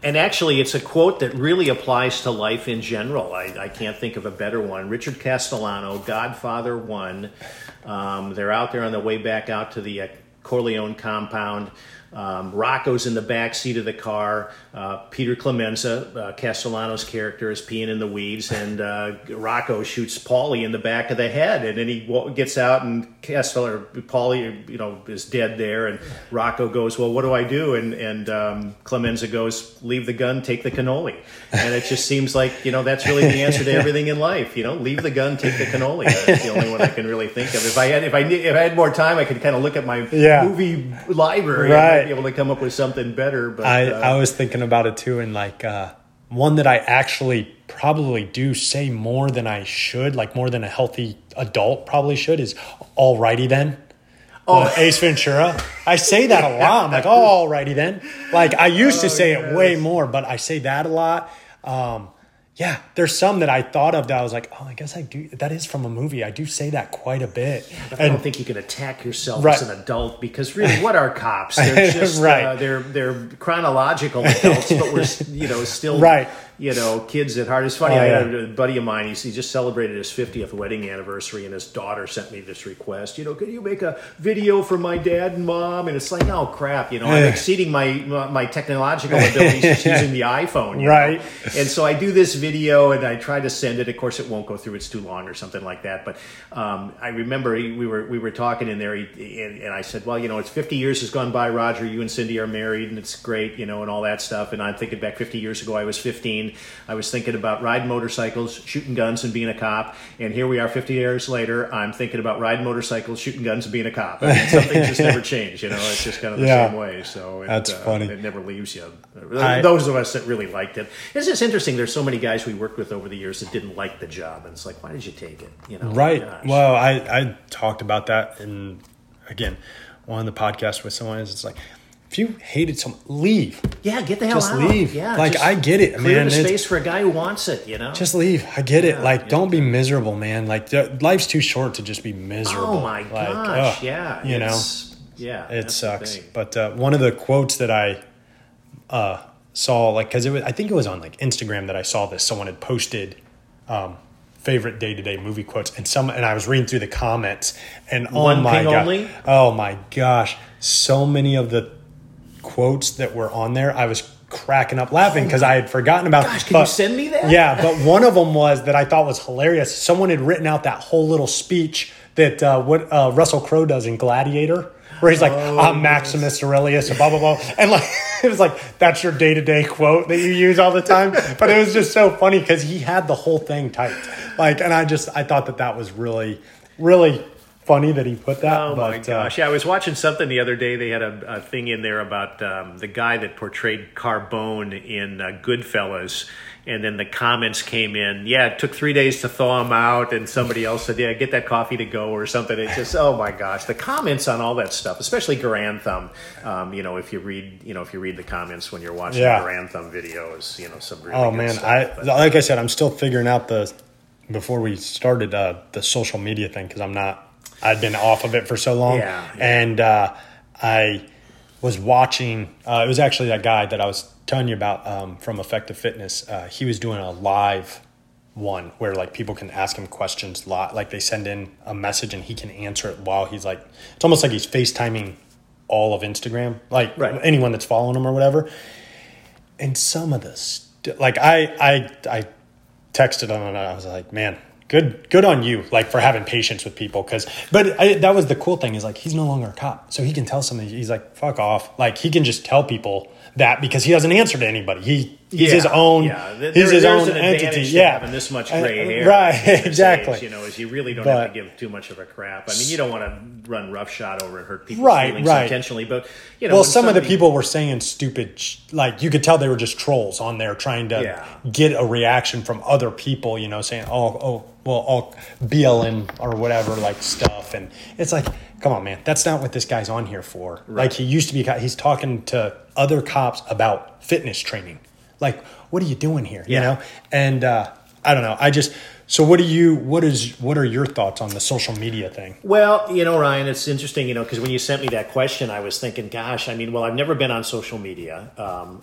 actually, it's a quote that really applies to life in general. I can't think of a better one. Richard Castellano, Godfather 1. They're out there on the way back out to the Corleone compound. Rocco's in the back seat of the car. Peter Clemenza, Castellano's character, is peeing in the weeds, and Rocco shoots Paulie in the back of the head, and then he gets out, and Paulie, is dead there, and Rocco goes, "Well, what do I do?" And Clemenza goes, "Leave the gun, take the cannoli," and it just seems like that's really the answer to everything in life. Leave the gun, take the cannoli. That's the only one I can really think of. If I had more time, I could kind of look at my movie library. Right. Be able to come up with something better, but I was thinking about it too, and like one that I actually probably do say more than I should, like more than a healthy adult probably should, is "Alrighty then." Ace Ventura. I say that a lot. I'm like, "Oh, alrighty then." Like I used to say it way more, but I say that a lot. There's some that I thought of that I was like, I guess I do. That is from a movie. I do say that quite a bit. Yeah, but I don't think you can attack yourself as an adult because really, what are cops? They're just they're chronological adults, but we're still kids at heart. It's funny. I had a buddy of mine. He just celebrated his 50th wedding anniversary, and his daughter sent me this request. Could you make a video for my dad and mom? And it's like, oh crap, I'm exceeding my technological abilities just using the iPhone, right? And so I do this video, and I try to send it. Of course, it won't go through; it's too long or something like that. But I remember we were talking in there, and I said, "Well, it's 50 years has gone by, Roger. You and Cindy are married, and it's great, and all that stuff." And I'm thinking back 50 years ago, I was 15. 15. I was thinking about riding motorcycles, shooting guns, and being a cop. And here we are 50 years later, I'm thinking about riding motorcycles, shooting guns, and being a cop. I mean, something just never changed, you know, it's just kind of the same way. So that's funny. It never leaves you. Those of us that really liked it. It's just interesting. There's so many guys we worked with over the years that didn't like the job. And it's like, why did you take it? You know, right. Well, I talked about that and again on the podcast with someone is it's like, if you hated someone, leave. Yeah, get the hell out. Just leave. Yeah, like, I get it, man. Clear the space for a guy who wants it, you know? Just leave. I get it. Like, don't be miserable, man. Like, life's too short to just be miserable. Oh, my gosh, yeah. You know? Yeah. It sucks. But one of the quotes that I saw, like, because I think it was on, like, Instagram that I saw this. Someone had posted favorite day-to-day movie quotes, and I was reading through the comments, and oh, my gosh. So many of the quotes that were on there, I was cracking up laughing because I had forgotten about. Gosh, can you send me that? Yeah, but one of them was that I thought was hilarious. Someone had written out that whole little speech that Russell Crowe does in Gladiator, where he's like, "I'm Maximus Aurelius," and blah blah blah, and like it was like that's your day-to-day quote that you use all the time. But it was just so funny because he had the whole thing typed, like, and I thought that was really, really funny that he put that. Oh, my gosh. Yeah, I was watching something the other day. They had a thing in there about the guy that portrayed Carbone in Goodfellas. And then the comments came in, it took 3 days to thaw him out. And somebody else said, get that coffee to go or something. It's just, oh, my gosh. The comments on all that stuff, especially Grand Thumb, if you read the comments when you're watching Grand Thumb videos, some really good stuff. Like I said, I'm still figuring out before we started the social media thing because I'd been off of it for so long. And I was watching, it was actually that guy that I was telling you about from Effective Fitness. He was doing a live one where like people can ask him questions live. Like they send in a message and he can answer it while he's like, it's almost like he's FaceTiming all of Instagram, like anyone that's following him or whatever. And some of this, like I texted him and I was like, man, Good on you, like for having patience with people. That was the cool thing is like he's no longer a cop, so he can tell somebody. He's like, fuck off. Like he can just tell people that because he doesn't answer to anybody. He's his own. Yeah, there's an entity. Yeah, having this much gray hair, right? Exactly. Age, is you really don't have to give too much of a crap. I mean, you don't want to run roughshod over and hurt people's feelings intentionally, but well, some of the people were saying stupid, like you could tell they were just trolls on there trying to get a reaction from other people. Saying, all BLM or whatever, like stuff. And it's like, come on, man, that's not what this guy's on here for. Right. Like he used to be, he's talking to other cops about fitness training. Like, what are you doing here? Yeah. And, I don't know. So what are your thoughts on the social media thing? Well, Ryan, it's interesting, because when you sent me that question, I was thinking, gosh, I mean, well, I've never been on social media.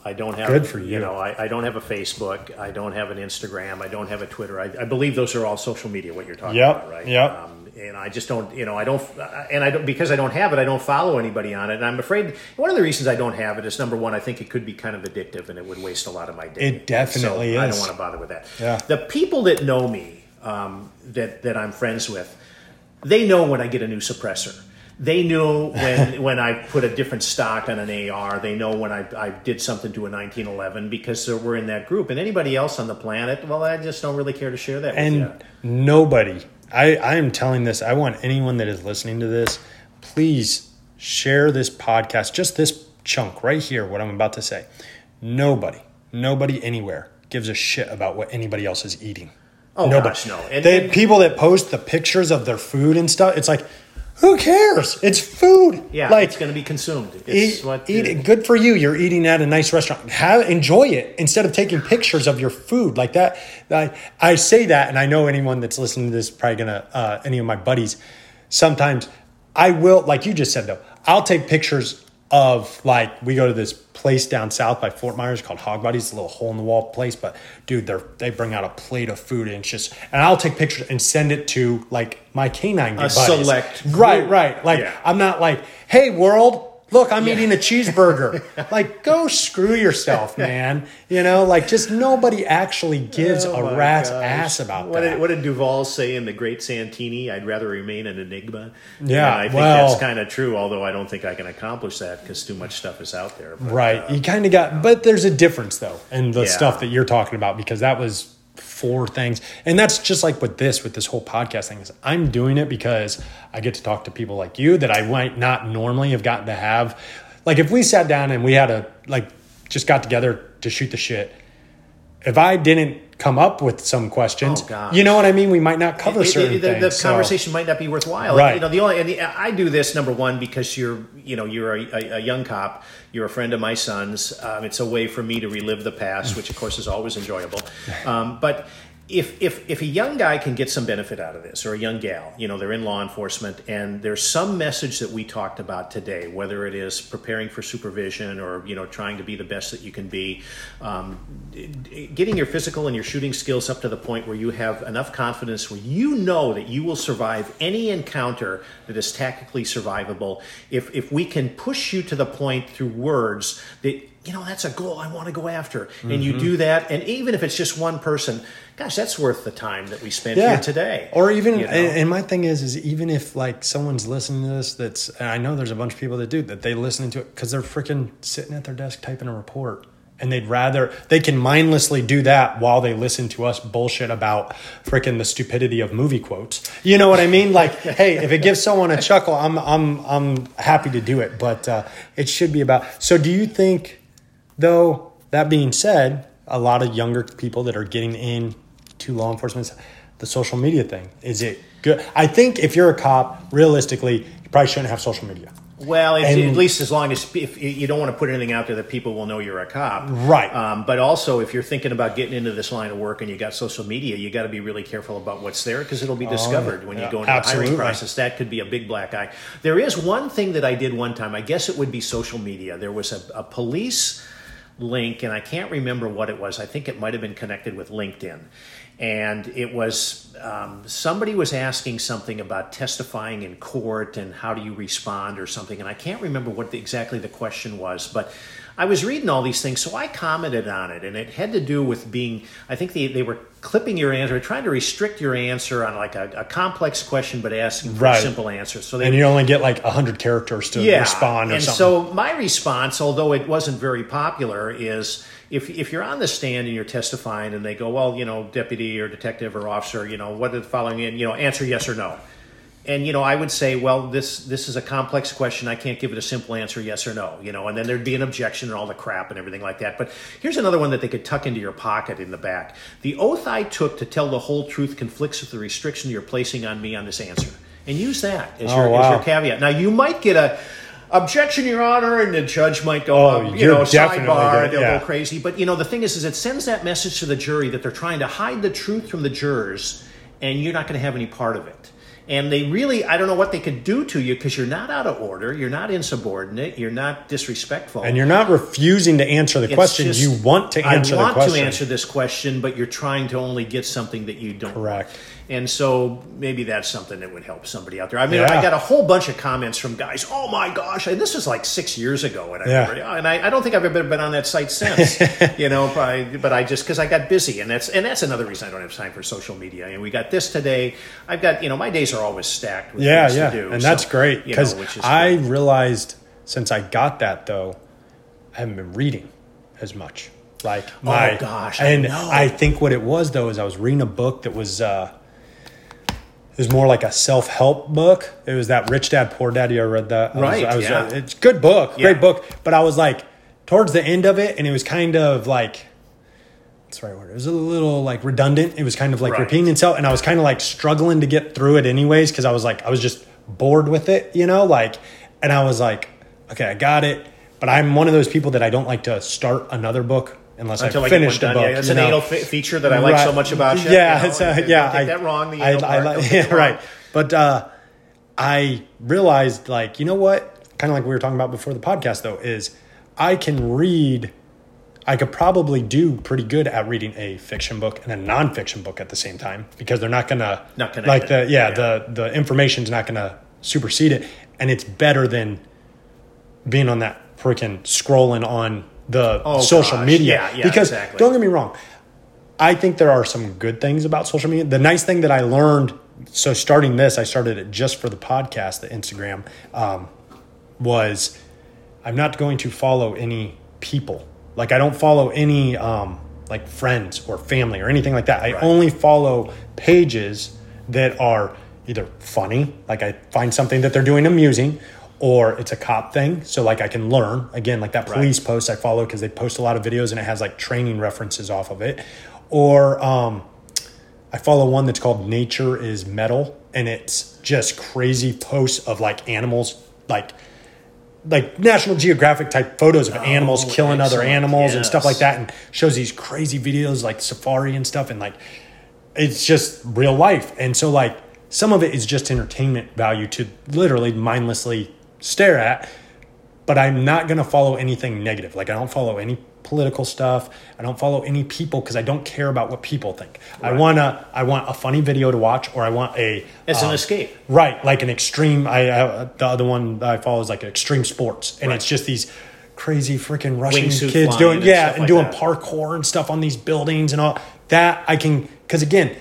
I don't have, good for you. I don't have a Facebook. I don't have an Instagram. I don't have a Twitter. I believe those are all social media, what you're talking about, right? Yeah. And I just don't, because I don't have it, I don't follow anybody on it. And I'm afraid one of the reasons I don't have it is, number one, I think it could be kind of addictive and it would waste a lot of my day. It definitely is. I don't want to bother with that. Yeah. The people that know me, that I'm friends with, they know when I get a new suppressor. They know when I put a different stock on an AR. They know when I did something to a 1911 because we're in that group. And anybody else on the planet, well, I just don't really care to share that with you. And nobody... I am telling this. I want anyone that is listening to this, please share this podcast, just this chunk right here, what I'm about to say. Nobody anywhere gives a shit about what anybody else is eating. Oh, nobody. Gosh, no. And people that post the pictures of their food and stuff, it's like, who cares? It's food. Yeah, like, it's going to be consumed. Eat it. Good for you. You're eating at a nice restaurant. Enjoy it instead of taking pictures of your food like that. I say that, and I know anyone that's listening to this is probably going to, any of my buddies, sometimes I will, like you just said, though, I'll take pictures of, like, we go to this place down south by Fort Myers called Hog Bodies. It's a little hole-in-the-wall place, but, dude, they bring out a plate of food, and it's just, and I'll take pictures and send it to, like, my canine buddies. A select group. Right. Like, yeah. I'm not like, hey, world, Look, I'm eating a cheeseburger. Like, go screw yourself, man. You know, like, just nobody actually gives a rat's ass about that. What did Duvall say in The Great Santini? I'd rather remain an enigma. Yeah, I think that's kind of true, although I don't think I can accomplish that because too much stuff is out there. But, you kind of got, but there's a difference, though, in the stuff that you're talking about, because that was four things. And that's just like with this whole podcast thing, is I'm doing it because I get to talk to people like you that I might not normally have gotten to have. Like, if we sat down and we had just got together to shoot the shit, if I didn't come up with some questions, you know what I mean? We might not cover certain things. The conversation might not be worthwhile. Right. You know, I do this, number one, because you're a young cop. You're a friend of my son's. It's a way for me to relive the past, which, of course, is always enjoyable. But if a young guy can get some benefit out of this, or a young gal, they're in law enforcement, and there's some message that we talked about today, whether it is preparing for supervision or, trying to be the best that you can be, getting your physical and your shooting skills up to the point where you have enough confidence where that you will survive any encounter that is tactically survivable. If we can push you to the point through words that, that's a goal I want to go after. Mm-hmm. And you do that. And even if it's just one person, gosh, that's worth the time that we spent here today. Or even, and my thing is even if like someone's listening to this, and I know there's a bunch of people that do that, they listen to it because they're freaking sitting at their desk typing a report. And they can mindlessly do that while they listen to us bullshit about freaking the stupidity of movie quotes. You know what I mean? Like, hey, if it gives someone a chuckle, I'm happy to do it. But it should be about. So do you think, though, that being said, a lot of younger people that are getting into law enforcement, the social media thing, is it good? I think if you're a cop, realistically, you probably shouldn't have social media. Well, at least as long as if you don't want to put anything out there that people will know you're a cop. Right. But also, if you're thinking about getting into this line of work and you got social media, you got to be really careful about what's there, because it'll be discovered when you go into the hiring process. That could be a big black eye. There is one thing that I did one time. I guess it would be social media. There was a police link, and I can't remember what it was. I think it might have been connected with LinkedIn. And it was, somebody was asking something about testifying in court and how do you respond or something. And I can't remember what exactly the question was, but I was reading all these things. So I commented on it, and it had to do with being, I think they were clipping your answer, trying to restrict your answer on like a complex question, but asking for a simple answer. So you only get like 100 characters to respond or something. And so my response, although it wasn't very popular, is if you're on the stand and you're testifying and they go, well, deputy or detective or officer, what are the following, answer yes or no. And, I would say, well, this is a complex question. I can't give it a simple answer, yes or no, and then there'd be an objection and all the crap and everything like that. But here's another one that they could tuck into your pocket in the back. The oath I took to tell the whole truth conflicts with the restriction you're placing on me on this answer. And use that as as your caveat. Now, you might get a objection, Your Honor, and the judge might go, sidebar, and they'll go crazy. But, the thing is it sends that message to the jury that they're trying to hide the truth from the jurors, and you're not going to have any part of it. And they really, I don't know what they could do to you, because you're not out of order, you're not insubordinate, you're not disrespectful. And you're not refusing to answer the question. You want to answer the question. I want to answer this question, but you're trying to only get something that you don't. Correct. And so maybe that's something that would help somebody out there. I mean, I got a whole bunch of comments from guys, oh my gosh, and this was like 6 years ago. And I don't think I've ever been on that site since, but I just, because I got busy. And that's another reason I don't have time for social media. I mean, we got this today. I've got, my days are always stacked with things to do. And that's great, because I realized since I got that, though, I haven't been reading as much. Like, I think what it was, though, is I was reading a book that was, it was more like a self-help book. It was that Rich Dad, Poor Dad. You ever read that? It's a good book, great book. But I was like towards the end of it, and it was kind of like, what's the right word? It was a little like redundant. It was kind of like repeating itself. And I was kind of like struggling to get through it anyways, because I was like, I was just bored with it, and I was like, okay, I got it. But I'm one of those people that I don't like to start another book unless I finished the book. Yeah, that's an anal feature that I like so much about you. Yeah, I take that wrong. Right. But I realized, like, you know what? Kind of like we were talking about before the podcast, though, is I can read. I could probably do pretty good at reading a fiction book and a nonfiction book at the same time, because they're not gonna the information's not gonna supersede it, and it's better than being on that freaking scrolling on the social media. Yeah, because exactly. Don't get me wrong. I think there are some good things about social media. The nice thing that I learned, so starting this, I started it just for the podcast, the Instagram, was I'm not going to follow any people. Like I don't follow any like friends or family or anything like that. I only follow pages that are either funny, like I find something that they're doing amusing, or it's a cop thing. So like I can learn, again, like that police post I follow because they post a lot of videos and it has like training references off of it. Or I follow one that's called Nature is Metal, and it's just crazy posts of like animals, like National Geographic type photos of animals killing other animals and stuff like that, and shows these crazy videos like safari and stuff, and like it's just real life. And so like some of it is just entertainment value to literally mindlessly stare at, but I'm not going to follow anything negative. Like I don't follow any political stuff. I don't follow any people because I don't care about what people think. Right. I want a funny video to watch, or I want a... It's an escape. Right. Like an extreme... the other one that I follow is like extreme sports. And it's just these crazy freaking Russian wingsuit kids doing... Yeah, and like doing parkour and stuff on these buildings and all. That I can... Because again,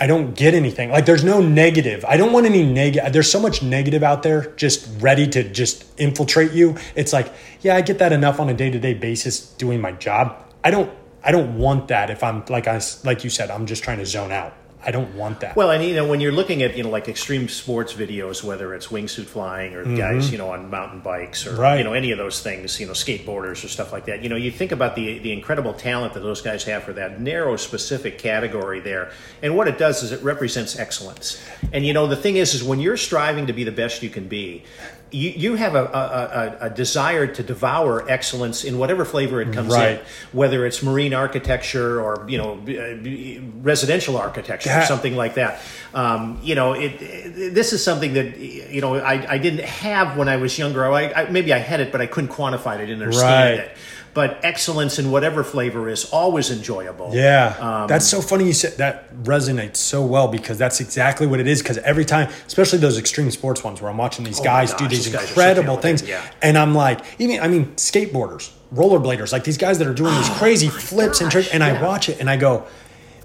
I don't get anything. Like there's no negative. I don't want any negative. There's so much negative out there just ready to just infiltrate you. It's like, yeah, I get that enough on a day-to-day basis doing my job. I don't want that if I'm like you said, I'm just trying to zone out. I don't want that. Well, and you know, when you're looking at, you know, like extreme sports videos, whether it's wingsuit flying or guys, you know, on mountain bikes or, you know, any of those things, you know, skateboarders or stuff like that, you know, you think about the incredible talent that those guys have for that narrow specific category there. And what it does is it represents excellence. And, you know, the thing is when you're striving to be the best you can be, you have a desire to devour excellence in whatever flavor it comes in, whether it's marine architecture or, you know, residential architecture or something like that. You know, this is something that, you know, I didn't have when I was younger. Maybe I had it, but I couldn't quantify it and understand it. But excellence in whatever flavor is always enjoyable. Yeah. That's so funny you said that. Resonates so well because that's exactly what it is. Because every time, especially those extreme sports ones where I'm watching these guys do these incredible things. Yeah. And I'm like, skateboarders, rollerbladers, like these guys that are doing these crazy flips and tricks. And I watch it and I go,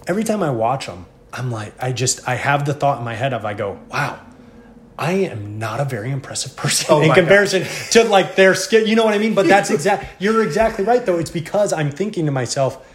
every time I watch them, I'm like, I have the thought in my head of, I go, wow, I am not a very impressive person in comparison to like their skill. You know what I mean? But that's you're exactly right though. It's because I'm thinking to myself,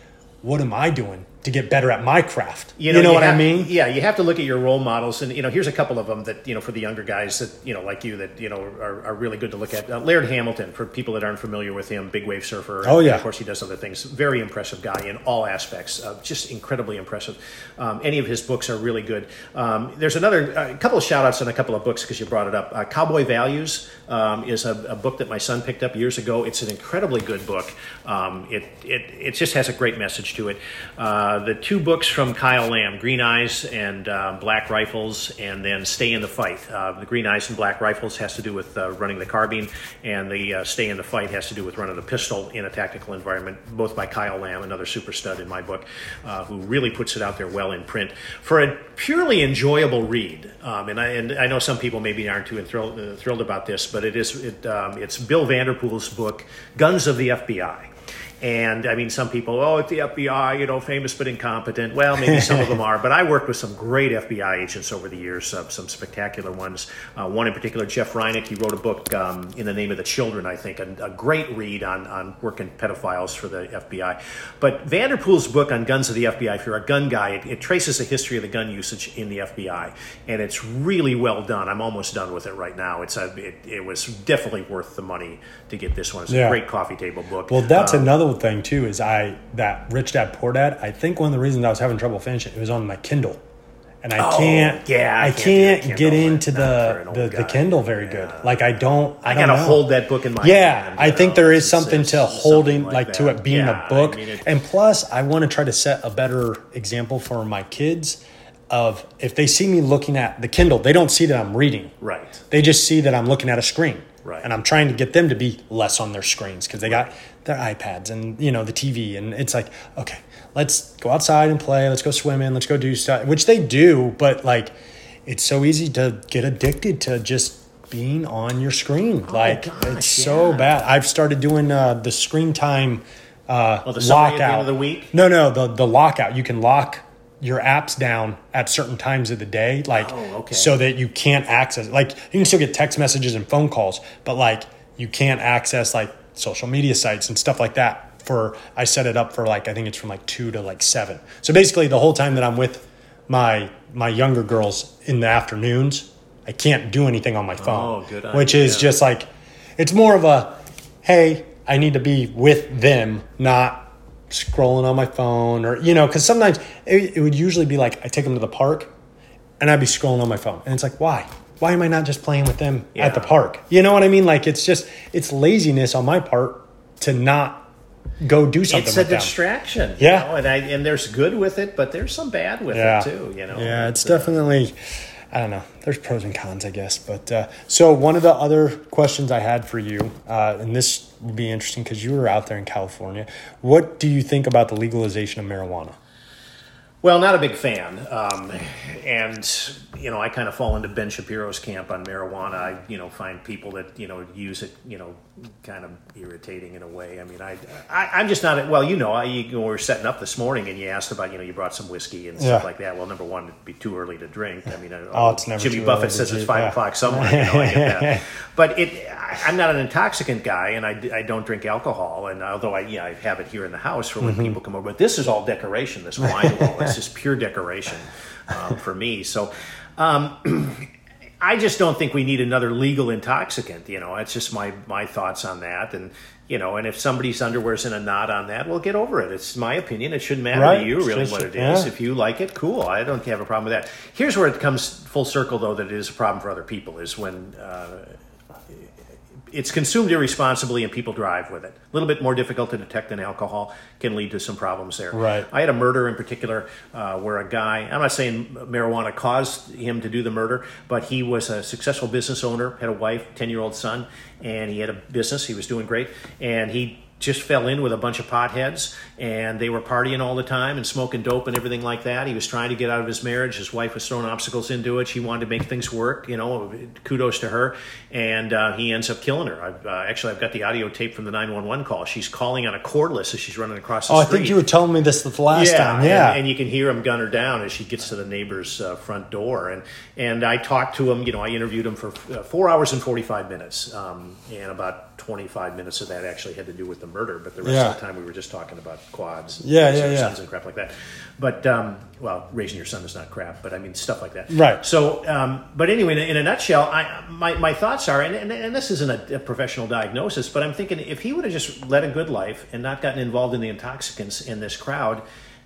what am I doing to get better at my craft? You know what I mean? Yeah. You have to look at your role models, and, you know, here's a couple of them that, you know, for the younger guys that, you know, like you, that, you know, are really good to look at. Laird Hamilton, for people that aren't familiar with him, big wave surfer. Oh yeah. Of course he does other things. Very impressive guy in all aspects, just incredibly impressive. Any of his books are really good. There's another, a couple of shout outs on a couple of books, cause you brought it up. Cowboy Values, is a book that my son picked up years ago. It's an incredibly good book. It just has a great message to it. The two books from Kyle Lamb, Green Eyes and Black Rifles, and then Stay in the Fight. The Green Eyes and Black Rifles has to do with running the carbine, and the Stay in the Fight has to do with running the pistol in a tactical environment, both by Kyle Lamb, another super stud in my book, who really puts it out there well in print for a purely enjoyable read. And I know some people maybe aren't too thrilled about this, but it's Bill Vanderpool's book, Guns of the FBI. And I mean, some people, it's the FBI, you know, famous but incompetent. Well, maybe some of them are, but I worked with some great FBI agents over the years, some spectacular ones. One in particular, Jeff Reinick, he wrote a book In the Name of the Children, I think, a great read on working pedophiles for the FBI. But Vanderpool's book on Guns of the FBI, if you're a gun guy, it traces the history of the gun usage in the FBI. And it's really well done. I'm almost done with it right now. It was definitely worth the money to get this one. It's a great coffee table book. Well, that's another thing too is that Rich Dad Poor Dad, I think one of the reasons I was having trouble finishing it was on my Kindle, and I can't get into the Kindle very good. Like I gotta hold that book in my hand. I think there is something to holding, something like to it being a book. I mean, and plus I want to try to set a better example for my kids of, if they see me looking at the Kindle, they don't see that I'm reading, right? They just see that I'm looking at a screen. Right. And I'm trying to get them to be less on their screens because they got their iPads and, you know, the TV. And it's like, okay, let's go outside and play. Let's go swimming. Let's go do stuff, which they do. But, like, it's so easy to get addicted to just being on your screen. So bad. I've started doing the screen time the lockout. At the end of the week? No, the lockout. You can lock your apps down at certain times of the day, so that you can't access it. Like, you can still get text messages and phone calls, but you can't access social media sites and stuff like that. I set it up for I think it's from 2 to 7. So basically the whole time that I'm with my younger girls in the afternoons, I can't do anything on my phone. Oh, good idea. Which is just it's more of a, hey, I need to be with them, not scrolling on my phone or, because sometimes it would usually be I take them to the park and I'd be scrolling on my phone. And it's why? Why am I not just playing with them at the park? You know what I mean? It's just, it's laziness on my part to not go do something. It's a distraction, and there's good with it, but there's some bad with it too. It's definitely, I don't know. There's pros and cons, I guess. But so one of the other questions I had for you, and this would be interesting because you were out there in California. What do you think about the legalization of marijuana? Well, not a big fan, and I kind of fall into Ben Shapiro's camp on marijuana. I find people that use it kind of irritating in a way. I mean, I'm just not. We were setting up this morning, and you asked about you brought some whiskey and stuff like that. Well, number one, it'd be too early to drink. I mean, it's never Jimmy Buffett says it's 5 o'clock somewhere. I get that. But I'm not an intoxicant guy, and I don't drink alcohol. And although I have it here in the house for when people come over, but this is all decoration. This wine wall. It's just pure decoration for me. So I just don't think we need another legal intoxicant. It's just my thoughts on that. And, and if somebody's underwear's in a knot on that, well, get over it. It's my opinion. It shouldn't matter to you really what it is. If you like it, cool. I don't have a problem with that. Here's where it comes full circle, though, that it is a problem for other people is when it's consumed irresponsibly and people drive with it. A little bit more difficult to detect than alcohol, can lead to some problems there. Right. I had a murder in particular where a guy, I'm not saying marijuana caused him to do the murder, but he was a successful business owner, had a wife, 10-year-old son, and he had a business. He was doing great. And he just fell in with a bunch of potheads, and they were partying all the time and smoking dope and everything like that. He was trying to get out of his marriage. His wife was throwing obstacles into it. She wanted to make things work, kudos to her. And he ends up killing her. I've got the audio tape from the 911 call. She's calling on a cordless as she's running across the street. I think you were telling me this the last time. Yeah. And you can hear him gun her down as she gets to the neighbor's front door. And I talked to him, I interviewed him for 4 hours and 45 minutes. And about 25 minutes of that actually had to do with the murder, but the rest of the time we were just talking about quads and sons and crap like that. But raising your son is not crap, but I mean stuff like that. Right. So, but anyway, in a nutshell, my thoughts are, and this isn't a professional diagnosis, but I'm thinking if he would have just led a good life and not gotten involved in the intoxicants in this crowd,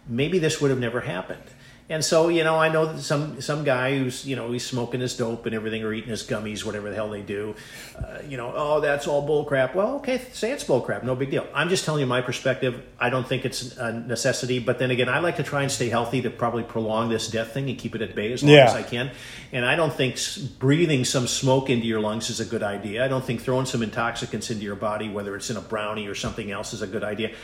maybe this would have never happened. And so, I know that some guy who's, he's smoking his dope and everything or eating his gummies, whatever the hell they do, oh, that's all bull crap. Well, okay, say it's bull crap. No big deal. I'm just telling you my perspective. I don't think it's a necessity. But then again, I like to try and stay healthy to probably prolong this death thing and keep it at bay as long as I can. And I don't think breathing some smoke into your lungs is a good idea. I don't think throwing some intoxicants into your body, whether it's in a brownie or something else, is a good idea.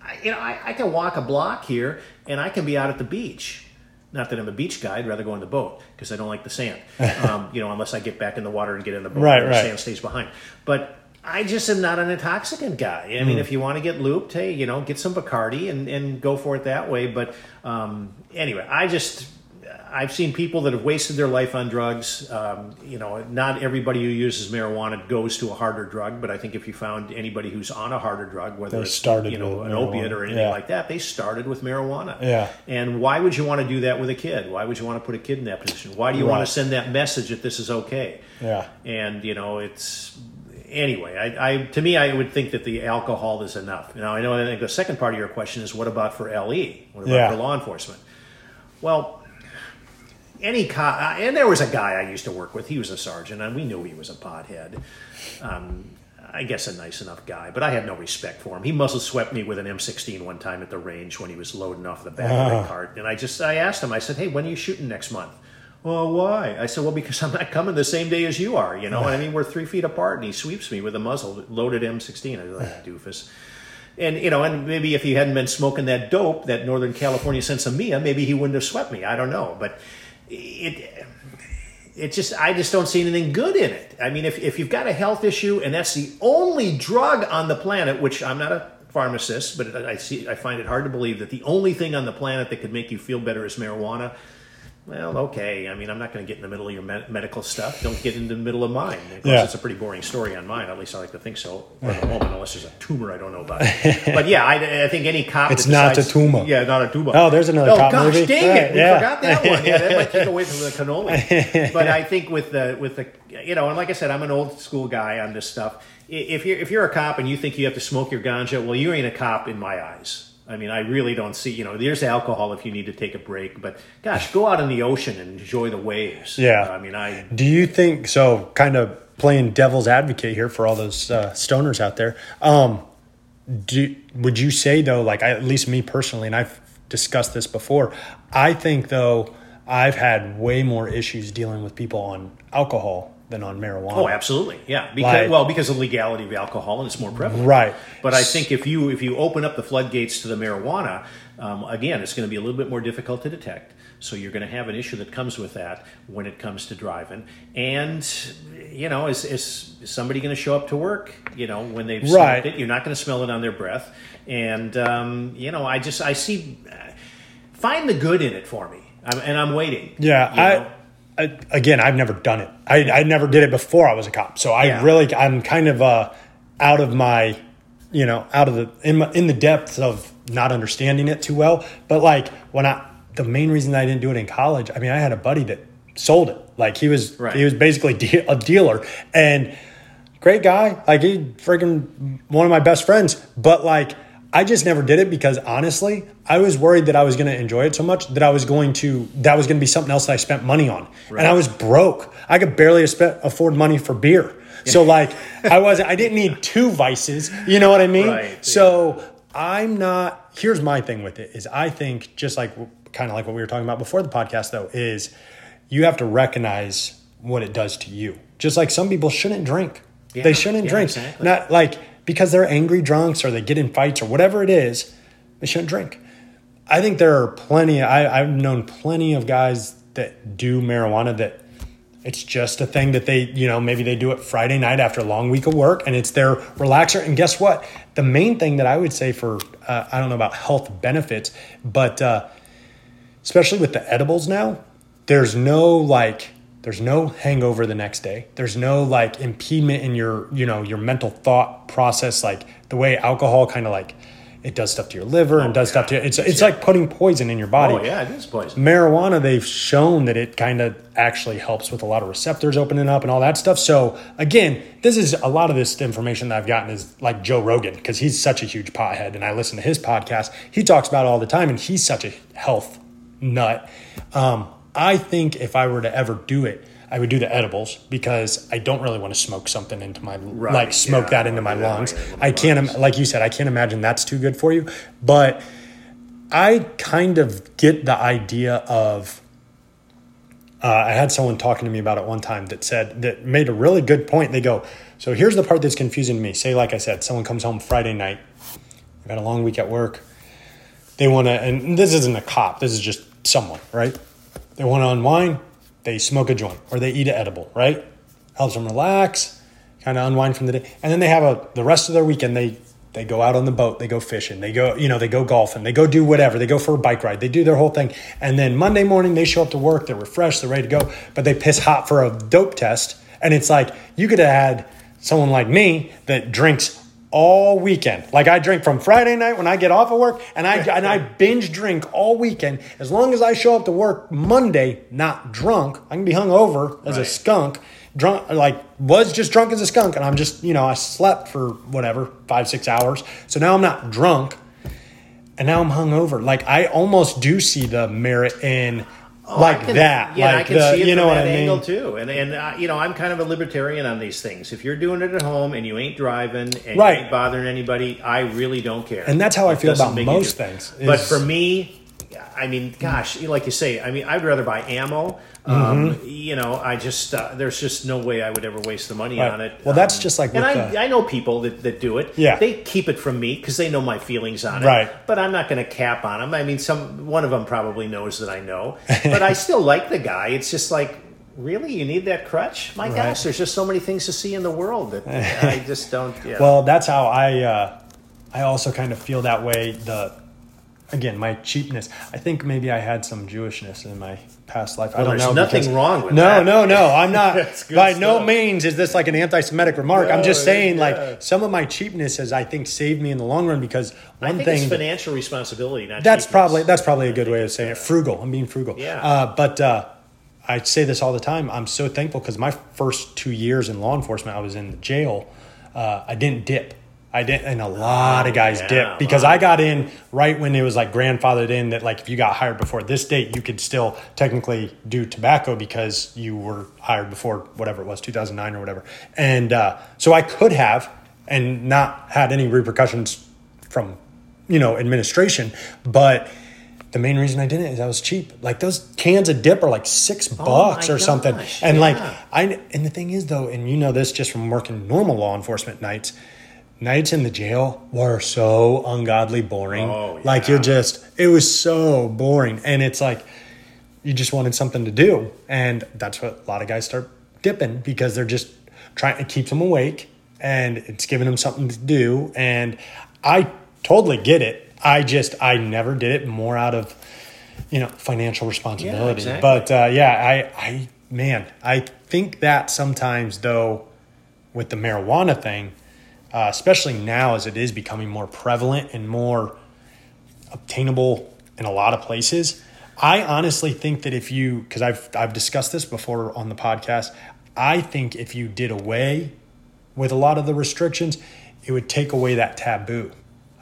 I can walk a block here and I can be out at the beach. Not that I'm a beach guy. I'd rather go on the boat because I don't like the sand. Unless I get back in the water and get in the boat, the sand stays behind. But I just am not an intoxicant guy. I mean, if you want to get looped, hey, get some Bacardi and go for it that way. But anyway, I've seen people that have wasted their life on drugs. Not everybody who uses marijuana goes to a harder drug, but I think if you found anybody who's on a harder drug, whether they started with an opiate or anything like that, they started with marijuana. Yeah. And why would you want to do that with a kid? Why would you want to put a kid in that position? Why do you want to send that message that this is okay? Yeah. And it's anyway. I would think that the alcohol is enough. Now I know. I think the second part of your question is what about for LE? What about for law enforcement? Well. And there was a guy I used to work with. He was a sergeant, and we knew he was a pothead. I guess a nice enough guy, but I had no respect for him. He muzzle swept me with an M16 one time at the range when he was loading off the back of my cart. And I asked him, I said, hey, when are you shooting next month? Well, why? I said, well, because I'm not coming the same day as you are, and I mean, we're 3 feet apart, and he sweeps me with a muzzle loaded M16. I was like, doofus. And, and maybe if he hadn't been smoking that dope, that Northern California Sensimilla, maybe he wouldn't have swept me. I don't know, but... It I just don't see anything good in it. I mean, if you've got a health issue and that's the only drug on the planet, which I'm not a pharmacist, but I find it hard to believe that the only thing on the planet that could make you feel better is marijuana. Well, okay. I mean, I'm not going to get in the middle of your medical stuff. Don't get into the middle of mine. Of course, It's a pretty boring story on mine. At least I like to think so for the moment, unless there's a tumor I don't know about. But yeah, I think any cop. It's not decides, a tumor. Yeah, not a tumor. Oh, there's another cop movie. Oh, gosh, dang it! We forgot that one. Yeah, that might take away from the cannoli. But I think with the and like I said, I'm an old school guy on this stuff. If you're a cop and you think you have to smoke your ganja, well, you ain't a cop in my eyes. I mean, I really don't see, there's alcohol if you need to take a break, but gosh, go out in the ocean and enjoy the waves. Yeah. Do you think, so kind of playing devil's advocate here for all those stoners out there, would you say though, at least me personally, and I've discussed this before, I think though I've had way more issues dealing with people on alcohol than on marijuana. Oh, absolutely, yeah. Because of the legality of alcohol and it's more prevalent, right? But I think if you open up the floodgates to the marijuana, again, it's going to be a little bit more difficult to detect. So you're going to have an issue that comes with that when it comes to driving. And is somebody going to show up to work? When they've smoked it, you're not going to smell it on their breath. And find the good in it for me, and I'm waiting. Yeah, Again, I've never done it. I never did it before I was a cop. So I'm kind of out of my, in the depths of not understanding it too well. But the main reason I didn't do it in college, I had a buddy that sold it. He was basically a dealer and great guy. He freaking one of my best friends. But I just never did it because honestly, I was worried that I was going to enjoy it so much that that was going to be something else that I spent money on. Right. And I was broke. I could barely afford money for beer. Yeah. So I didn't need two vices. You know what I mean? Right. So yeah. Here's my thing with it is I think just kind of what we were talking about before the podcast though, is you have to recognize what it does to you. Just like some people shouldn't drink. Yeah. They shouldn't drink. Exactly. Not because they're angry drunks or they get in fights or whatever it is, they shouldn't drink. I think there are plenty. I've known plenty of guys that do marijuana that it's just a thing that they, maybe they do it Friday night after a long week of work and it's their relaxer. And guess what? The main thing that I would say for, I don't know about health benefits, but especially with the edibles now, there's no hangover the next day. There's no impediment in your, your mental thought process. The way alcohol kind of it does stuff to your liver and does stuff to you. It's like putting poison in your body. Oh yeah, it is poison. Marijuana, they've shown that it kind of actually helps with a lot of receptors opening up and all that stuff. So again, a lot of this information that I've gotten is like Joe Rogan, because he's such a huge pothead and I listen to his podcast. He talks about it all the time and he's such a health nut. I think if I were to ever do it, I would do the edibles because I don't really want to smoke something into my that into my lungs. I can't, like you said, I can't imagine that's too good for you. But I kind of get the idea of. I had someone talking to me about it one time that made a really good point. They go, so here's the part that's confusing to me. Say, like I said, someone comes home Friday night. You've had a long week at work. They want to, and this isn't a cop. This is just someone, right? They want to unwind, they smoke a joint or they eat an edible, right? Helps them relax, kind of unwind from the day. And then they have the rest of their weekend, they go out on the boat, they go fishing, they go golfing, they go do whatever, they go for a bike ride, they do their whole thing. And then Monday morning, they show up to work, they're refreshed, they're ready to go, but they piss hot for a dope test. And it's you could have had someone like me that drinks all weekend. I drink from Friday night when I get off of work and I binge drink all weekend. As long as I show up to work Monday, not drunk, I can be hungover as a skunk, was just drunk as a skunk. And I'm just, I slept for whatever, 5-6 hours. So now I'm not drunk and now I'm hungover. I almost do see the merit in that. Yeah, I can see it from that angle too. And I'm kind of a libertarian on these things. If you're doing it at home and you ain't driving and you ain't bothering anybody, I really don't care. And that's how I feel about most things. But for me, gosh, like you say, I'd rather buy ammo. I just there's just no way I would ever waste the money on it. Well, that's just like, and I know people that do it. Yeah, they keep it from me because they know my feelings on it. Right, but I'm not going to cap on them. One of them probably knows that I know, but I still like the guy. It's just really? You need that crutch? My gosh, there's just so many things to see in the world that I just don't. Yeah. Well, that's how I also kind of feel that way. Again, my cheapness. I think maybe I had some Jewishness in my past life. Well, I don't know. There's nothing wrong with that. No. I'm not. By no means is this like an anti-Semitic remark. No, I'm just saying, like, some of my cheapness has, I think, saved me in the long run because I think it's financial responsibility, not cheapness. That's probably a good way of saying it. Frugal. I'm being frugal. Yeah. But I say this all the time. I'm so thankful because my first 2 years in law enforcement, I was in the jail. I didn't dip. And a lot of guys dip because I got in right when it was like grandfathered in that, like, if you got hired before this date, you could still technically do tobacco because you were hired before whatever it was, 2009 or whatever. And so I could have and not had any repercussions from, administration. But the main reason I didn't is I was cheap. Like those cans of dip are like $6 or something. And and the thing is though, and you know this just from working normal law enforcement nights in the jail were so ungodly boring. Oh, yeah. Like it was so boring. And it's like, you just wanted something to do. And that's what a lot of guys start dipping because they're just trying to keep them awake and it's giving them something to do. And I totally get it. I never did it more out of, financial responsibility. Yeah, exactly. But I think that sometimes though with the marijuana thing, especially now as it is becoming more prevalent and more obtainable in a lot of places. I honestly think that if you, because I've discussed this before on the podcast, I think if you did away with a lot of the restrictions, it would take away that taboo.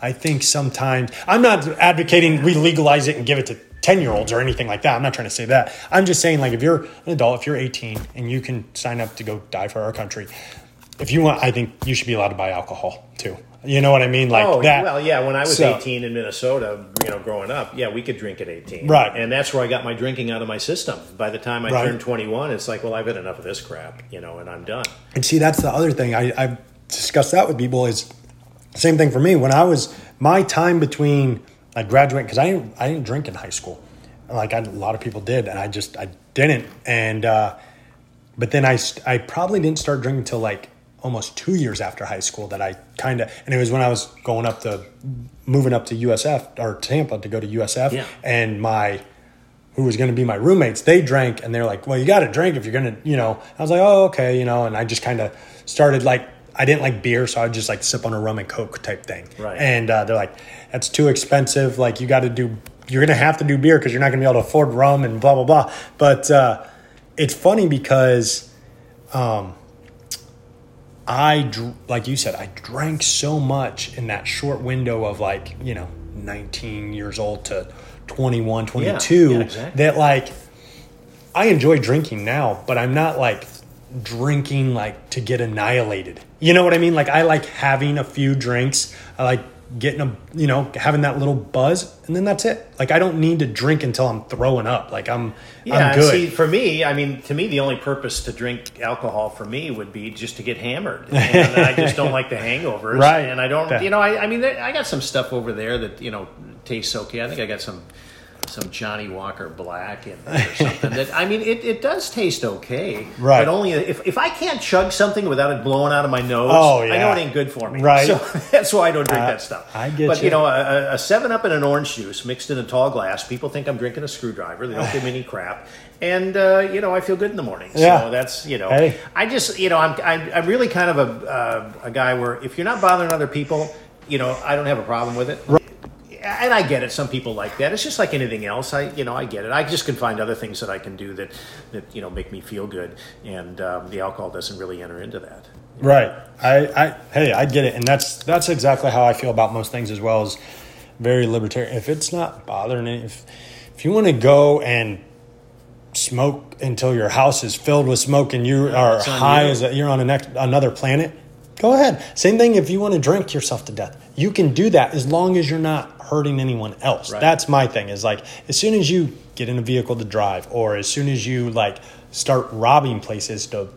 I think sometimes, I'm not advocating we legalize it and give it to 10-year-olds or anything like that. I'm not trying to say that. I'm just saying, like, if you're an adult, if you're 18 and you can sign up to go die for our country, if you want, I think you should be allowed to buy alcohol too. You know what I mean? Like that. Well, yeah. When I was 18 in Minnesota, growing up, we could drink at 18. Right. And that's where I got my drinking out of my system. By the time I turned 21, it's like, well, I've had enough of this crap, and I'm done. And see, that's the other thing. I've discussed that with people is same thing for me. When I was, my time between graduating, because I didn't drink in high school. Like a lot of people did, and I didn't. And, but then I probably didn't start drinking until like, almost 2 years after high school that I kind of, and it was when I was moving up to USF or Tampa to go to USF and who was going to be my roommates, they drank and they're like, well, you got to drink if you're going to, I was like, oh, okay. And I just kind of started like, I didn't like beer. So I would just like sip on a rum and Coke type thing. Right. And they're like, that's too expensive. Like you're going to have to do beer cause you're not going to be able to afford rum and blah, blah, blah. But it's funny because, like you said, I drank so much in that short window of 19 years old to 21, 22 exactly. That like I enjoy drinking now, but I'm not like drinking like to get annihilated. You know what I mean? Like I like having a few drinks. I like getting having that little buzz and then that's it. Like I don't need to drink until I'm throwing up. Like I'm good. See, to me, the only purpose to drink alcohol for me would be just to get hammered. And I just don't like the hangovers. Right. And I don't, I got some stuff over there that, tastes okay. I think I got some Johnny Walker Black in there or something that, it does taste okay. Right. But only if I can't chug something without it blowing out of my nose, I know it ain't good for me. Right. So that's why I don't drink that stuff. I get But, a 7-Up and an orange juice mixed in a tall glass, people think I'm drinking a screwdriver. They don't give me any crap. And, I feel good in the morning. Yeah. So that's, hey. I just, I'm really kind of a guy where if you're not bothering other people, I don't have a problem with it. Right. And I get it. Some people like that. It's just like anything else. I get it. I just can find other things that I can do that make me feel good. And the alcohol doesn't really enter into that. Right. I get it. And that's exactly how I feel about most things as well, as very libertarian. If it's not bothering it, if you want to go and smoke until your house is filled with smoke and you are high as you're on another planet, go ahead. Same thing if you want to drink yourself to death. You can do that as long as you're not hurting anyone else. Right. That's my thing is like as soon as you get in a vehicle to drive or as soon as you like start robbing places to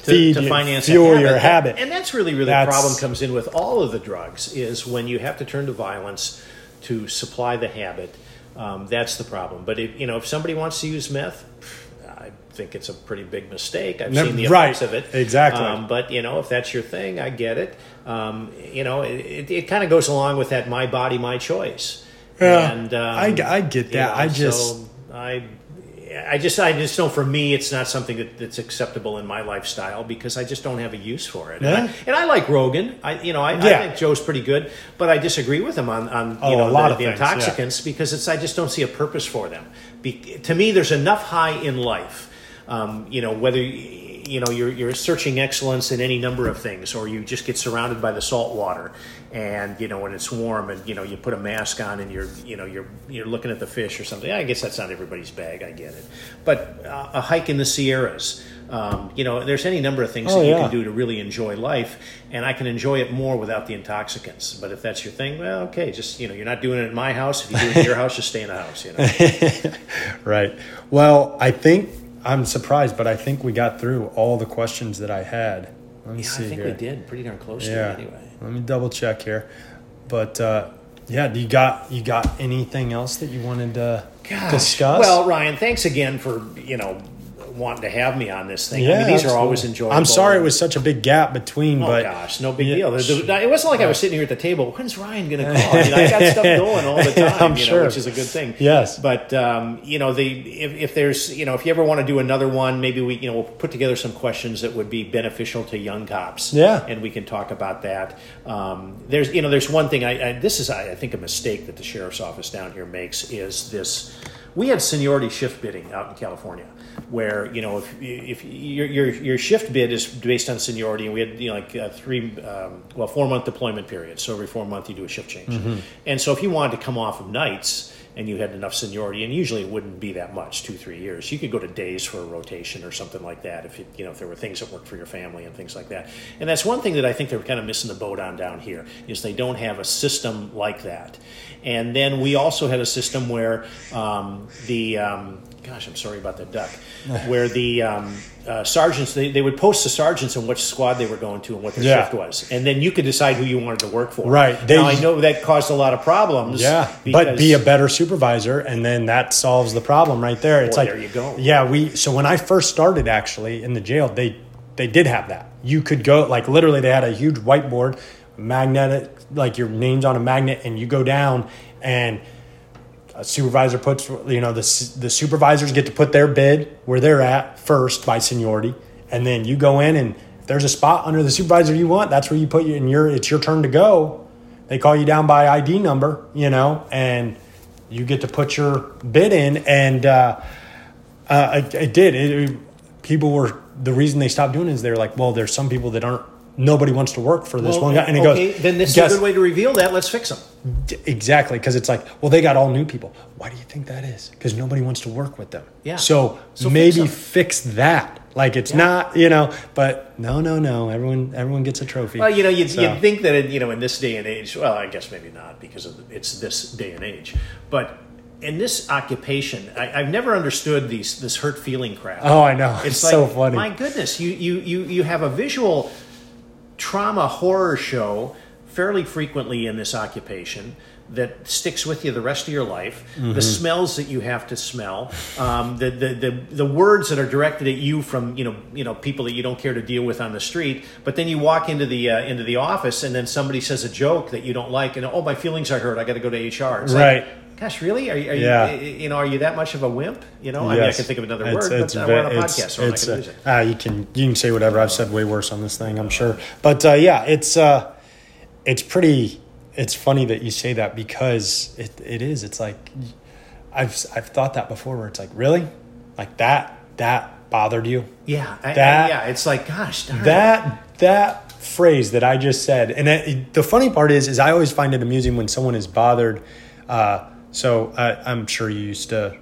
fuel your habit. And that's really the problem comes in with all of the drugs is when you have to turn to violence to supply the habit. That's the problem. But if somebody wants to use meth, think it's a pretty big mistake. I've seen the effects of it. Exactly. But, you know, if that's your thing, I get it. You know, it kind of goes along with that my body, my choice. Yeah, and I get that. You know, I just know for me, it's not something that's acceptable in my lifestyle because I just don't have a use for it. Yeah. And I like Rogan. I think Joe's pretty good, but I disagree with him on a lot of the intoxicants because I just don't see a purpose for them. To me, there's enough high in life. You're searching excellence in any number of things, or you just get surrounded by the salt water, and when it's warm, and you put a mask on, and you're looking at the fish or something. I guess that's not everybody's bag. I get it, but a hike in the Sierras, there's any number of things you can do to really enjoy life, and I can enjoy it more without the intoxicants. But if that's your thing, well, okay, just you're not doing it in my house. If you do it in your house, just stay in the house. Right. Well, I'm surprised, but I think we got through all the questions that I had. Let me see. I think we did pretty darn close to it anyway. Let me double check here. But you got anything else that you wanted to discuss? Well, Ryan, thanks again for wanting to have me on this thing. Yeah, I mean, these absolutely. Are always enjoyable. I'm sorry it was such a big gap between. No big deal. It wasn't like I was sitting here at the table. When's Ryan going to call? I got stuff going all the time, which is a good thing. Yes, but if you ever want to do another one, maybe we'll put together some questions that would be beneficial to young cops. Yeah, and we can talk about that. There's one thing. I think a mistake that the sheriff's office down here makes is this. We had seniority shift bidding out in California, where if your shift bid is based on seniority, and we had 4-month deployment period. So every 4 months you do a shift change, and so if you wanted to come off of nights and you had enough seniority, and usually it wouldn't be that much, 2-3 years, you could go to days for a rotation or something like that. If if there were things that worked for your family and things like that, and that's one thing that I think they're kind of missing the boat on down here is they don't have a system like that. And then we also had a system where I'm sorry about the duck, where the sergeants, they would post the sergeants on which squad they were going to and what their shift was. And then you could decide who you wanted to work for. Right. Now, I know that caused a lot of problems. Yeah, but be a better supervisor, and then that solves the problem right there. It's there you go. Yeah, so when I first started, actually, in the jail, they did have that. You could go, literally they had a huge whiteboard, magnetic, your name's on a magnet, and you go down and a supervisor puts, the supervisors get to put their bid where they're at first by seniority. And then you go in, and if there's a spot under the supervisor you want, that's where you put you in it's your turn to go. They call you down by ID number, and you get to put your bid in. And the reason they stopped doing it is they're like, well, there's some people that aren't, nobody wants to work for this one guy. And it goes, then this is a good way to reveal that. Let's fix them. Exactly. Because it's they got all new people. Why do you think that is? Because nobody wants to work with them. Yeah. So maybe fix that. But no. Everyone gets a trophy. Well, you'd think that, in this day and age, well, I guess maybe not because it's this day and age. But in this occupation, I've never understood this hurt feeling crap. Oh, I know. It's so funny. My goodness, you have a visual trauma horror show fairly frequently in this occupation that sticks with you the rest of your life. Mm-hmm. The smells that you have to smell, the words that are directed at you from people that you don't care to deal with on the street. But then you walk into the office, and then somebody says a joke that you don't like, and my feelings are hurt. I got to go to HR. It's right. Gosh, really? Are you that much of a wimp? I mean, I can think of another word, but we're on a podcast, so I'm not going to use it. You can say whatever. I've said way worse on this thing, I'm sure. But it's funny that you say that because it is. It's I've thought that before, where it's really, that bothered you. Yeah, it's gosh darn that phrase that I just said, and the funny part is I always find it amusing when someone is bothered. I'm sure you used to,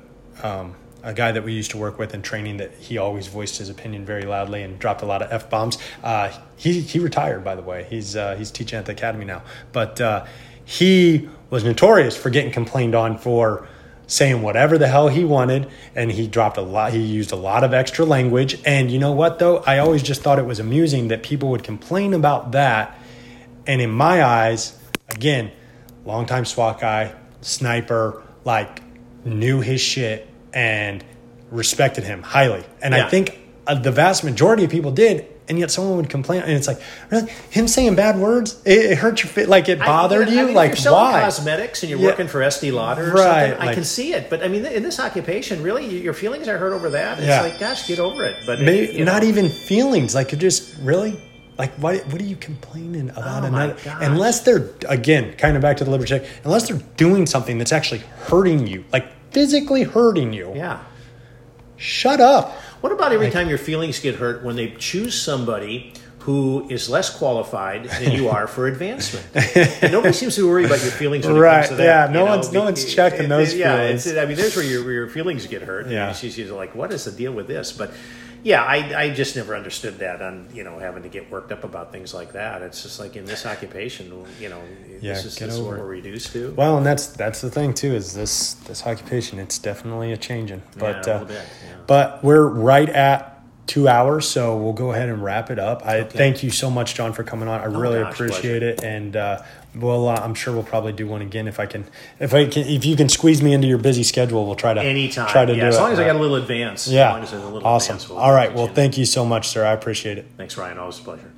a guy that we used to work with in training that he always voiced his opinion very loudly and dropped a lot of F-bombs. He retired, by the way. He's teaching at the academy now. But he was notorious for getting complained on for saying whatever the hell he wanted, and he dropped a lot. He used a lot of extra language. And you know what, though? I always just thought it was amusing that people would complain about that. And in my eyes, again, longtime SWAT guy, sniper, knew his shit, and respected him highly. And I think the vast majority of people did. And yet someone would complain. And it's like, really? Him saying bad words? It hurt your fit. Like, it bothered you? I mean, like, if you're selling cosmetics and you're working for Estee Lauder or something, I can see it. But, I mean, in this occupation, really, your feelings are hurt over that. It's like, gosh, get over it. But maybe, not even feelings. Like, you're just, really? Like, what are you complaining about? Unless they're, again, kind of back to the libertarian, unless they're doing something that's actually hurting you, like physically hurting you. Yeah. Shut up. What about every time your feelings get hurt when they choose somebody who is less qualified than you are for advancement? And nobody seems to worry about your feelings when it comes to that. Yeah, no one's checking those feelings. I mean, there's where your feelings get hurt. Yeah. She's like, what is the deal with this? But, yeah, I just never understood that on, having to get worked up about things like that. It's just like in this occupation, this is what we're reduced to. Well, and that's the thing, too, is this occupation, it's definitely a changing. But, a little bit, but we're right at 2 hours, so we'll go ahead and wrap it up. Thank you so much, John, for coming on. I really appreciate it. And I'm sure we'll probably do one again if you can squeeze me into your busy schedule. We'll try to do it. As long as I got a little advance. Yeah. As long as there's a little advance, we'll All right. Well, thank you so much, sir. I appreciate it. Thanks, Ryan. Always a pleasure.